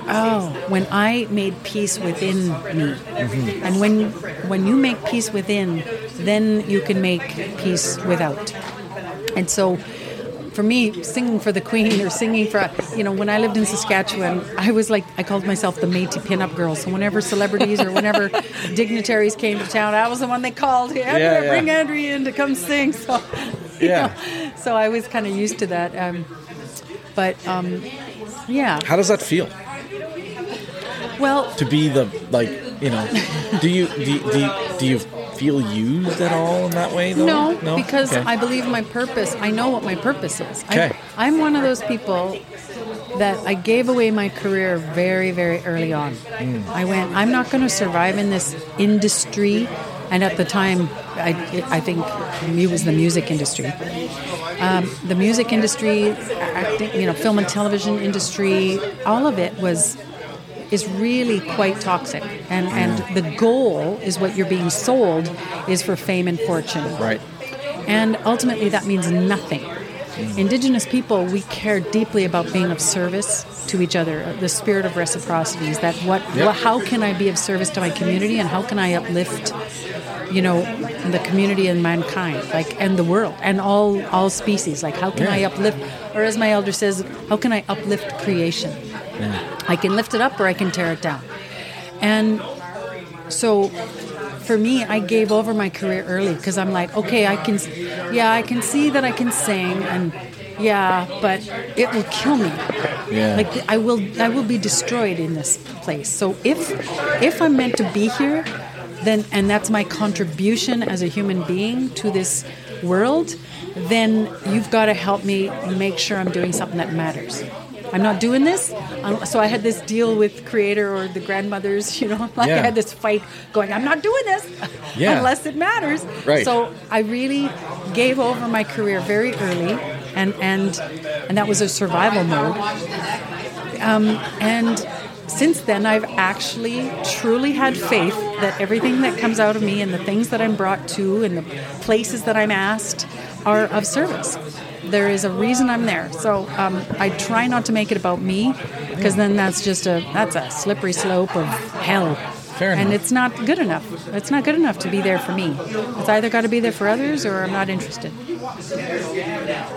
oh, when I made peace within me. Mm-hmm. And when when you make peace within, then you can make peace without. And so for me, singing for the Queen or singing for, you know, when I lived in Saskatchewan, I was like, I called myself the Métis pinup girl. So whenever celebrities or whenever dignitaries came to town, I was the one they called, hey, Andrea, yeah, yeah. bring Andrea in to come sing. So, yeah. know, so I was kind of used to that. Um, but, um, yeah. How does that feel? Well, to be the, like, you know, do you, do you, do you, do you feel used at all in that way, though? No, no? because okay. I believe my purpose. I know what my purpose is. Okay. I'm, I'm one of those people that I gave away my career very, very early on. Mm. I went, I'm not going to survive in this industry. And at the time, I, I think it was the music industry. Um, the music industry, acting, you know, film and television industry, all of it was... is really quite toxic. And, and the goal is what you're being sold is for fame and fortune. Right. And ultimately that means nothing. Indigenous people, we care deeply about being of service to each other. The spirit of reciprocity is that what, yep. well, how can I be of service to my community and how can I uplift, you know, the community and mankind, like, and the world and all, all species. Like, how can yeah. I uplift, or as my elder says, how can I uplift creation? Yeah. I can lift it up or I can tear it down. And so for me, I gave over my career early because I'm like, okay, I can, yeah, I can see that I can sing and yeah, but it will kill me. Yeah. Like I will, I will be destroyed in this place. So if, if I'm meant to be here, then, and that's my contribution as a human being to this world, then you've got to help me make sure I'm doing something that matters. I'm not doing this. So I had this deal with creator or the grandmothers, you know, like yeah. I had this fight going, I'm not doing this yeah. unless it matters. Right. So I really gave over my career very early and, and, and that was a survival mode. Um, and since then I've actually truly had faith that everything that comes out of me and the things that I'm brought to and the places that I'm asked are of service. There is a reason I'm there. So um, I try not to make it about me because then that's just a that's a slippery slope of hell. Fair enough. And it's not good enough. It's not good enough to be there for me. It's either got to be there for others or I'm not interested.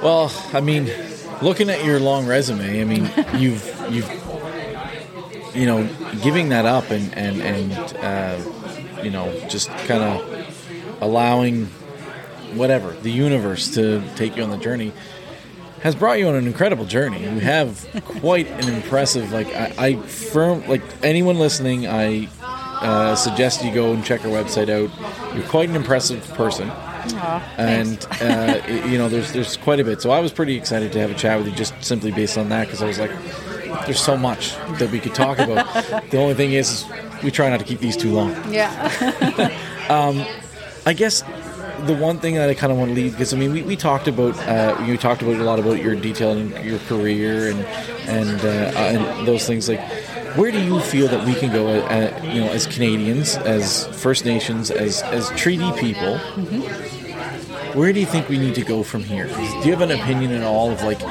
Well, I mean, looking at your long resume, I mean, you've, you've you know, giving that up and, and, and uh, you know, just kind of allowing... whatever, the universe to take you on the journey has brought you on an incredible journey. You have quite an impressive, like, I, I firm, like, anyone listening, I uh, suggest you go and check our website out. You're quite an impressive person. Aww, and, uh, it, you know, there's there's quite a bit. So I was pretty excited to have a chat with you just simply based on that because I was like, there's so much that we could talk about. The only thing is, is we try not to keep these too long. Yeah. um, I guess... The one thing that I kind of want to leave, because I mean, we, we talked about uh, you talked about a lot about your detail and your career and and, uh, and those things. Like, where do you feel that we can go, uh, you know, as Canadians, as First Nations, as as treaty people? Mm-hmm. Where do you think we need to go from here? Do you have an opinion at all of like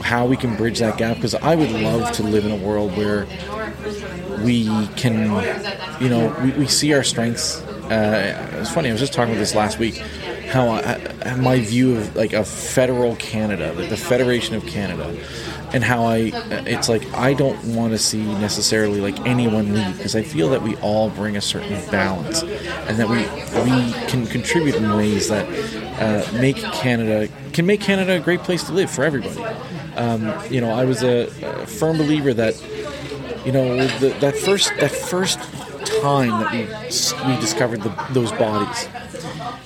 how we can bridge that gap? Because I would love to live in a world where we can, you know, we, we see our strengths. Uh, it's funny. I was just talking about this last week. How I, my view of like a federal Canada, like the Federation of Canada, and how I, it's like, I don't want to see necessarily like anyone lead, because I feel that we all bring a certain balance and that we we can contribute in ways that uh, make Canada, can make Canada a great place to live for everybody. Um, you know, I was a, a firm believer that, you know, the, that first, that first time that we, we discovered the, those bodies,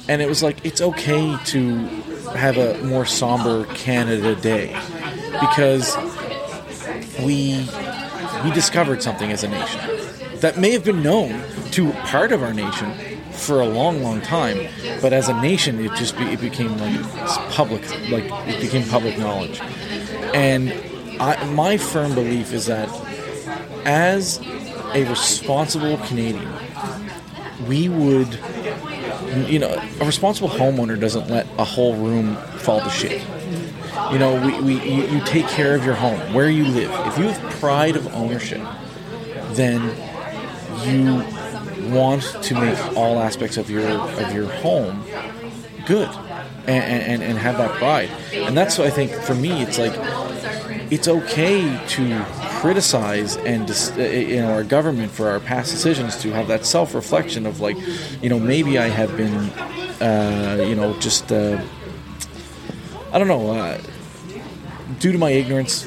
and it was like, it's okay to have a more somber Canada Day, because we we discovered something as a nation that may have been known to part of our nation for a long, long time, but as a nation, it just be, it became like public, like it became public knowledge. And I, my firm belief is that as a responsible Canadian, we would, you know, a responsible homeowner doesn't let a whole room fall to shit. You know, we, we you, you take care of your home, where you live. If you have pride of ownership, then you want to make all aspects of your of your home good, and, and, and have that pride. And that's what I think for me. It's like, it's okay to criticize and dis- you know, our government for our past decisions, to have that self-reflection of like, you know, maybe I have been, uh, you know, just. Uh, I don't know, uh, due to my ignorance,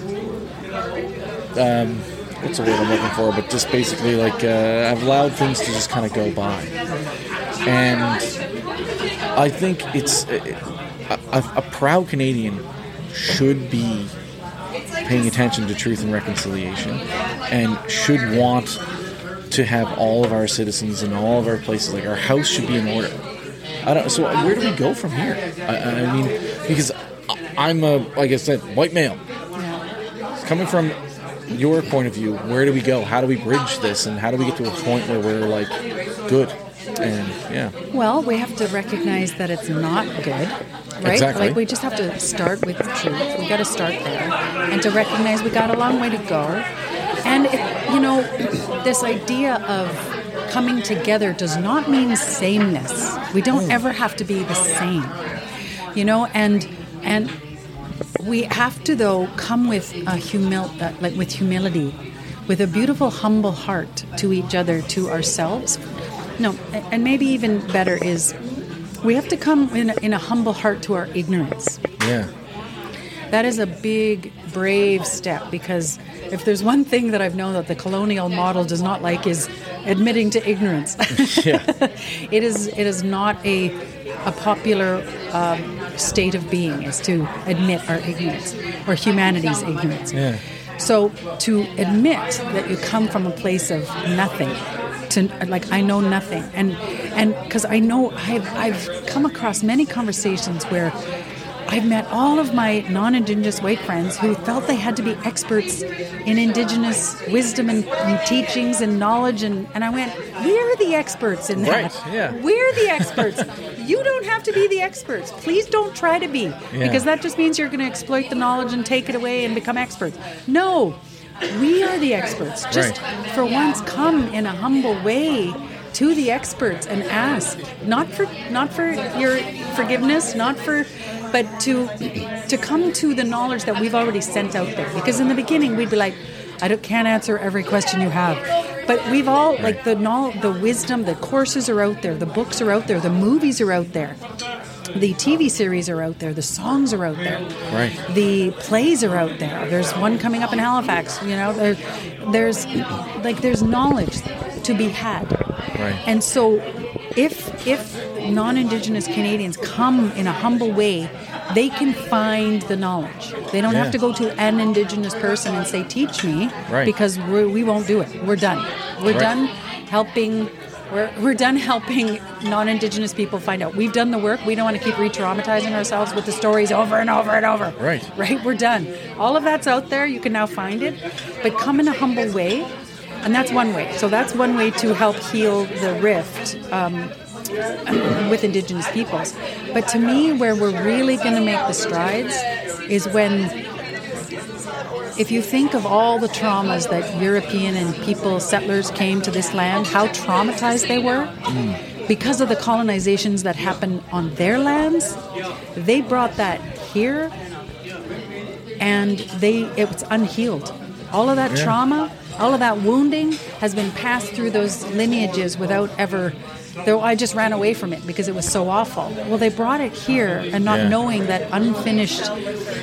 um, what's the word I'm looking for, but just basically, like, uh, I've allowed things to just kind of go by. And I think it's, uh, a, a proud Canadian should be paying attention to truth and reconciliation, and should want to have all of our citizens in all of our places, like, our house should be in order. I don't, so where do we go from here? I, I mean, because I'm a, like I said, white male. Coming from your point of view, where do we go? How do we bridge this? And how do we get to a point where we're like good? And yeah. Well, we have to recognize that it's not good, right? Exactly. Like, we just have to start with truth. We got to start there, and to recognize we got a long way to go. And it, you know, this idea of coming together does not mean sameness. We don't ever have to be the same, you know. And and we have to, though, come with a humil uh, like with humility, with a beautiful, humble heart to each other, to ourselves. No, and maybe even better is we have to come in a, in a humble heart to our ignorance. Yeah, that is a big, brave step, because if there's one thing that I've known that the colonial model does not like is admitting to ignorance. Yeah. It is it is not a a popular um, state of being, is to admit our ignorance, or humanity's ignorance. Yeah. So to admit that you come from a place of nothing, to like, I know nothing, and and because I know I've I've come across many conversations where I've met all of my non-Indigenous white friends who felt they had to be experts in Indigenous wisdom and, and teachings and knowledge, and, and I went, we're the experts in that. Right, yeah. We're the experts. You don't have to be the experts. Please don't try to be, yeah, because that just means you're going to exploit the knowledge and take it away and become experts. No, we are the experts. Just right. For once, come in a humble way to the experts and ask, not for not for your forgiveness, not for, but to to come to the knowledge that we've already sent out there. Because in the beginning, we'd be like, I don't, can't answer every question you have. But we've all, like, the knowledge, the wisdom, the courses are out there, the books are out there, the movies are out there, the T V series are out there, the songs are out there, right? The plays are out there. There's one coming up in Halifax, you know. There, there's, like, there's knowledge to be had. Right. And so if if... non-Indigenous Canadians come in a humble way, they can find the knowledge. They don't yeah. have to go to an Indigenous person and say, teach me, right, because we're, we won't do it. We're done. We're right. done helping we're, we're done helping non-Indigenous people find out. We've done the work. We don't want to keep re-traumatizing ourselves with the stories over and over and over. Right. Right? We're done. All of that's out there. You can now find it. But come in a humble way, and that's one way. So that's one way to help heal the rift, um, with Indigenous peoples. But to me, where we're really going to make the strides is when, if you think of all the traumas that European and people, settlers came to this land, how traumatized they were, mm. because of the colonizations that happened on their lands, they brought that here. and they it's unhealed. All of that yeah. trauma, all of that wounding has been passed through those lineages without ever... Though I just ran away from it because it was so awful. Well, they brought it here and not yeah. knowing that unfinished...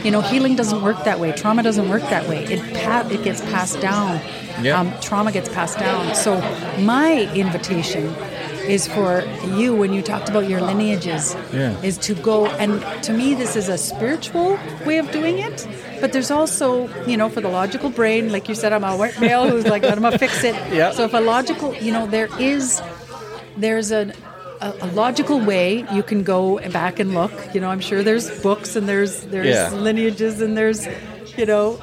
You know, healing doesn't work that way. Trauma doesn't work that way. It pa- it gets passed down. Yeah. Um, trauma gets passed down. So my invitation... is for you, when you talked about your lineages, yeah. is to go, and to me this is a spiritual way of doing it, but there's also, you know, for the logical brain, like you said, I'm a white male who's like, I'm gonna fix it. Yep. So if a logical, you know, there is, there's a, a, a logical way you can go back and look, you know, I'm sure there's books and there's, there's yeah. lineages and there's, you know,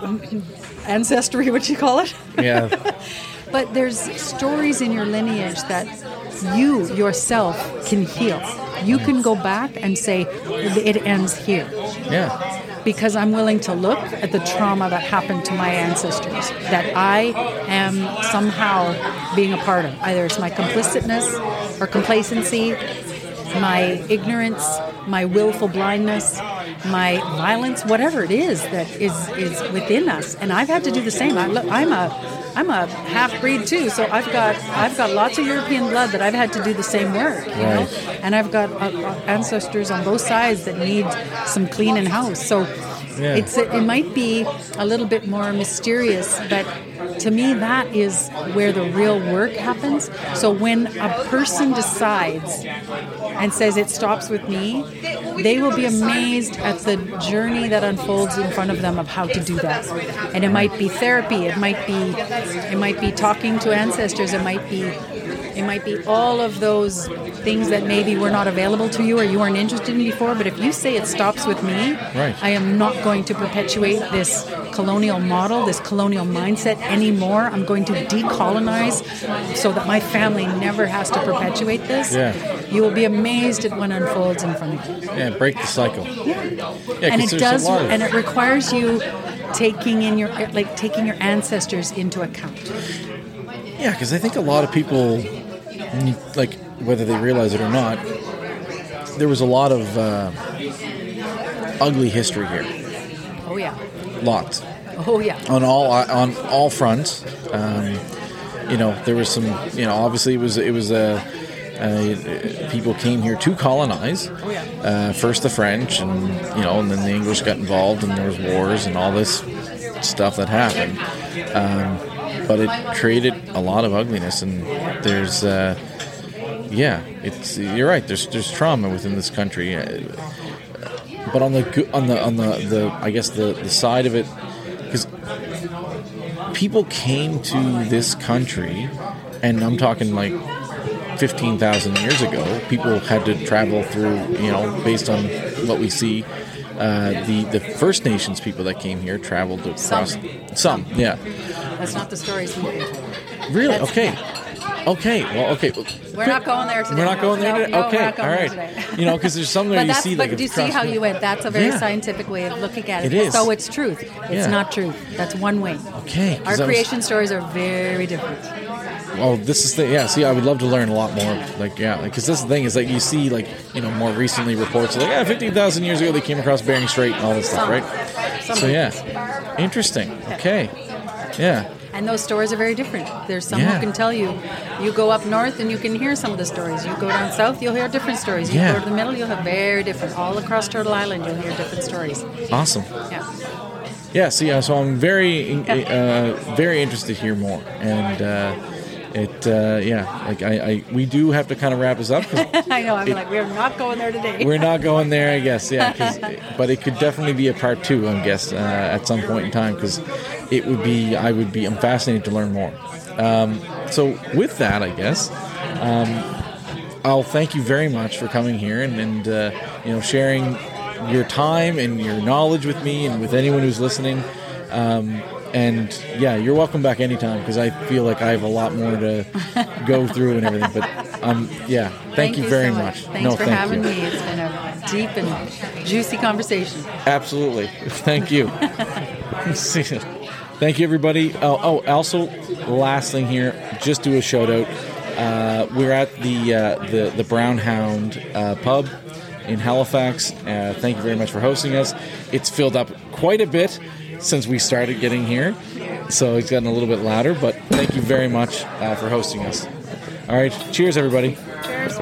ancestry, what you call it. Yeah. But there's stories in your lineage that you yourself can heal. You can go back and say, it ends here. Yeah. Because I'm willing to look at the trauma that happened to my ancestors, that I am somehow being a part of. Either it's my complicitness or complacency, my ignorance, my willful blindness, my violence, whatever it is that is, is within us. And I've had to do the same. I, look, I'm a... I'm a half-breed too, so I've got I've got lots of European blood that I've had to do the same work, you right. know. And I've got uh, ancestors on both sides that need some clean in house. So yeah. it's it might be a little bit more mysterious, but to me that is where the real work happens. So when a person decides and says it stops with me, they will be amazed at the journey that unfolds in front of them of how to do that. And it might be therapy, it might be it might be talking to ancestors, it might be it might be all of those things that maybe were not available to you or you weren't interested in before. But if you say it stops with me, right. I am not going to perpetuate this colonial model, this colonial mindset anymore. I'm going to decolonize so that my family never has to perpetuate this. Yeah. You will be amazed at what unfolds in front of you. Yeah, break the cycle. Yeah, yeah and it does, of... and it requires you taking in your like taking your ancestors into account. Yeah, because I think a lot of people, like whether they realize it or not, there was a lot of uh, ugly history here. Oh yeah. Lots. Oh yeah. On all on all fronts, um, you know, there was some. You know, obviously it was it was a. Uh, Uh, people came here to colonize. Uh, first the French, and you know, and then the English got involved, and there was wars and all this stuff that happened. Um, but it created a lot of ugliness, and there's, uh, yeah, it's you're right. There's there's trauma within this country, but on the on the on the, the I guess the, the side of it, because people came to this country, and I'm talking like. fifteen thousand years ago, people had to travel through, you know, based on what we see, uh, the, the First Nations people that came here traveled across... Some. Some, yeah. That's not the story somebody told. Really? That's, okay. Yeah. Okay. Well, okay. We're not going there today. We're not going there today? No, okay. No, all right. You know, because there's some that you see... But like do you see how you went? That's a very yeah. scientific way of looking at it. It is. So it's truth. It's yeah. not truth. That's one way. Okay. Our creation was... stories are very different. Oh, this is the yeah. See, I would love to learn a lot more. Like yeah, because like, this thing is like you see like you know more recently reports like yeah, fifteen thousand years ago they came across Bering Strait and all this stuff, right? Some so yeah, interesting. Okay, yeah. And those stories are very different. There's some yeah. who can tell you. You go up north and you can hear some of the stories. You go down south, you'll hear different stories. You yeah. go to the middle, you'll have very different. All across Turtle Island, you'll hear different stories. Awesome. Yeah. Yeah. See, uh, so I'm very, uh, very interested to hear more and. Uh, It uh, yeah, like I, I we do have to kind of wrap this up. I know I'm it, like we're not going there today. We're not going there, I guess. Yeah, cause, but it could definitely be a part two, I guess, uh, at some point in time because it would be I would be I'm fascinated to learn more. Um, so with that, I guess um, I'll thank you very much for coming here and and uh, you know sharing your time and your knowledge with me and with anyone who's listening. Um, And, yeah, you're welcome back anytime because I feel like I have a lot more to go through and everything. But, um, yeah, thank, thank you, you very so much. much. Thanks no, for thank having you. me. It's been a deep and juicy conversation. Absolutely. Thank you. Thank you, everybody. Oh, oh, also, last thing here, just do a shout-out. Uh, we're at the, uh, the, the Brown Hound uh, pub in Halifax. Uh, thank you very much for hosting us. It's filled up quite a bit. since we started getting here. So it's gotten a little bit louder, but thank you very much uh, for hosting us. All right. Cheers, everybody. Cheers.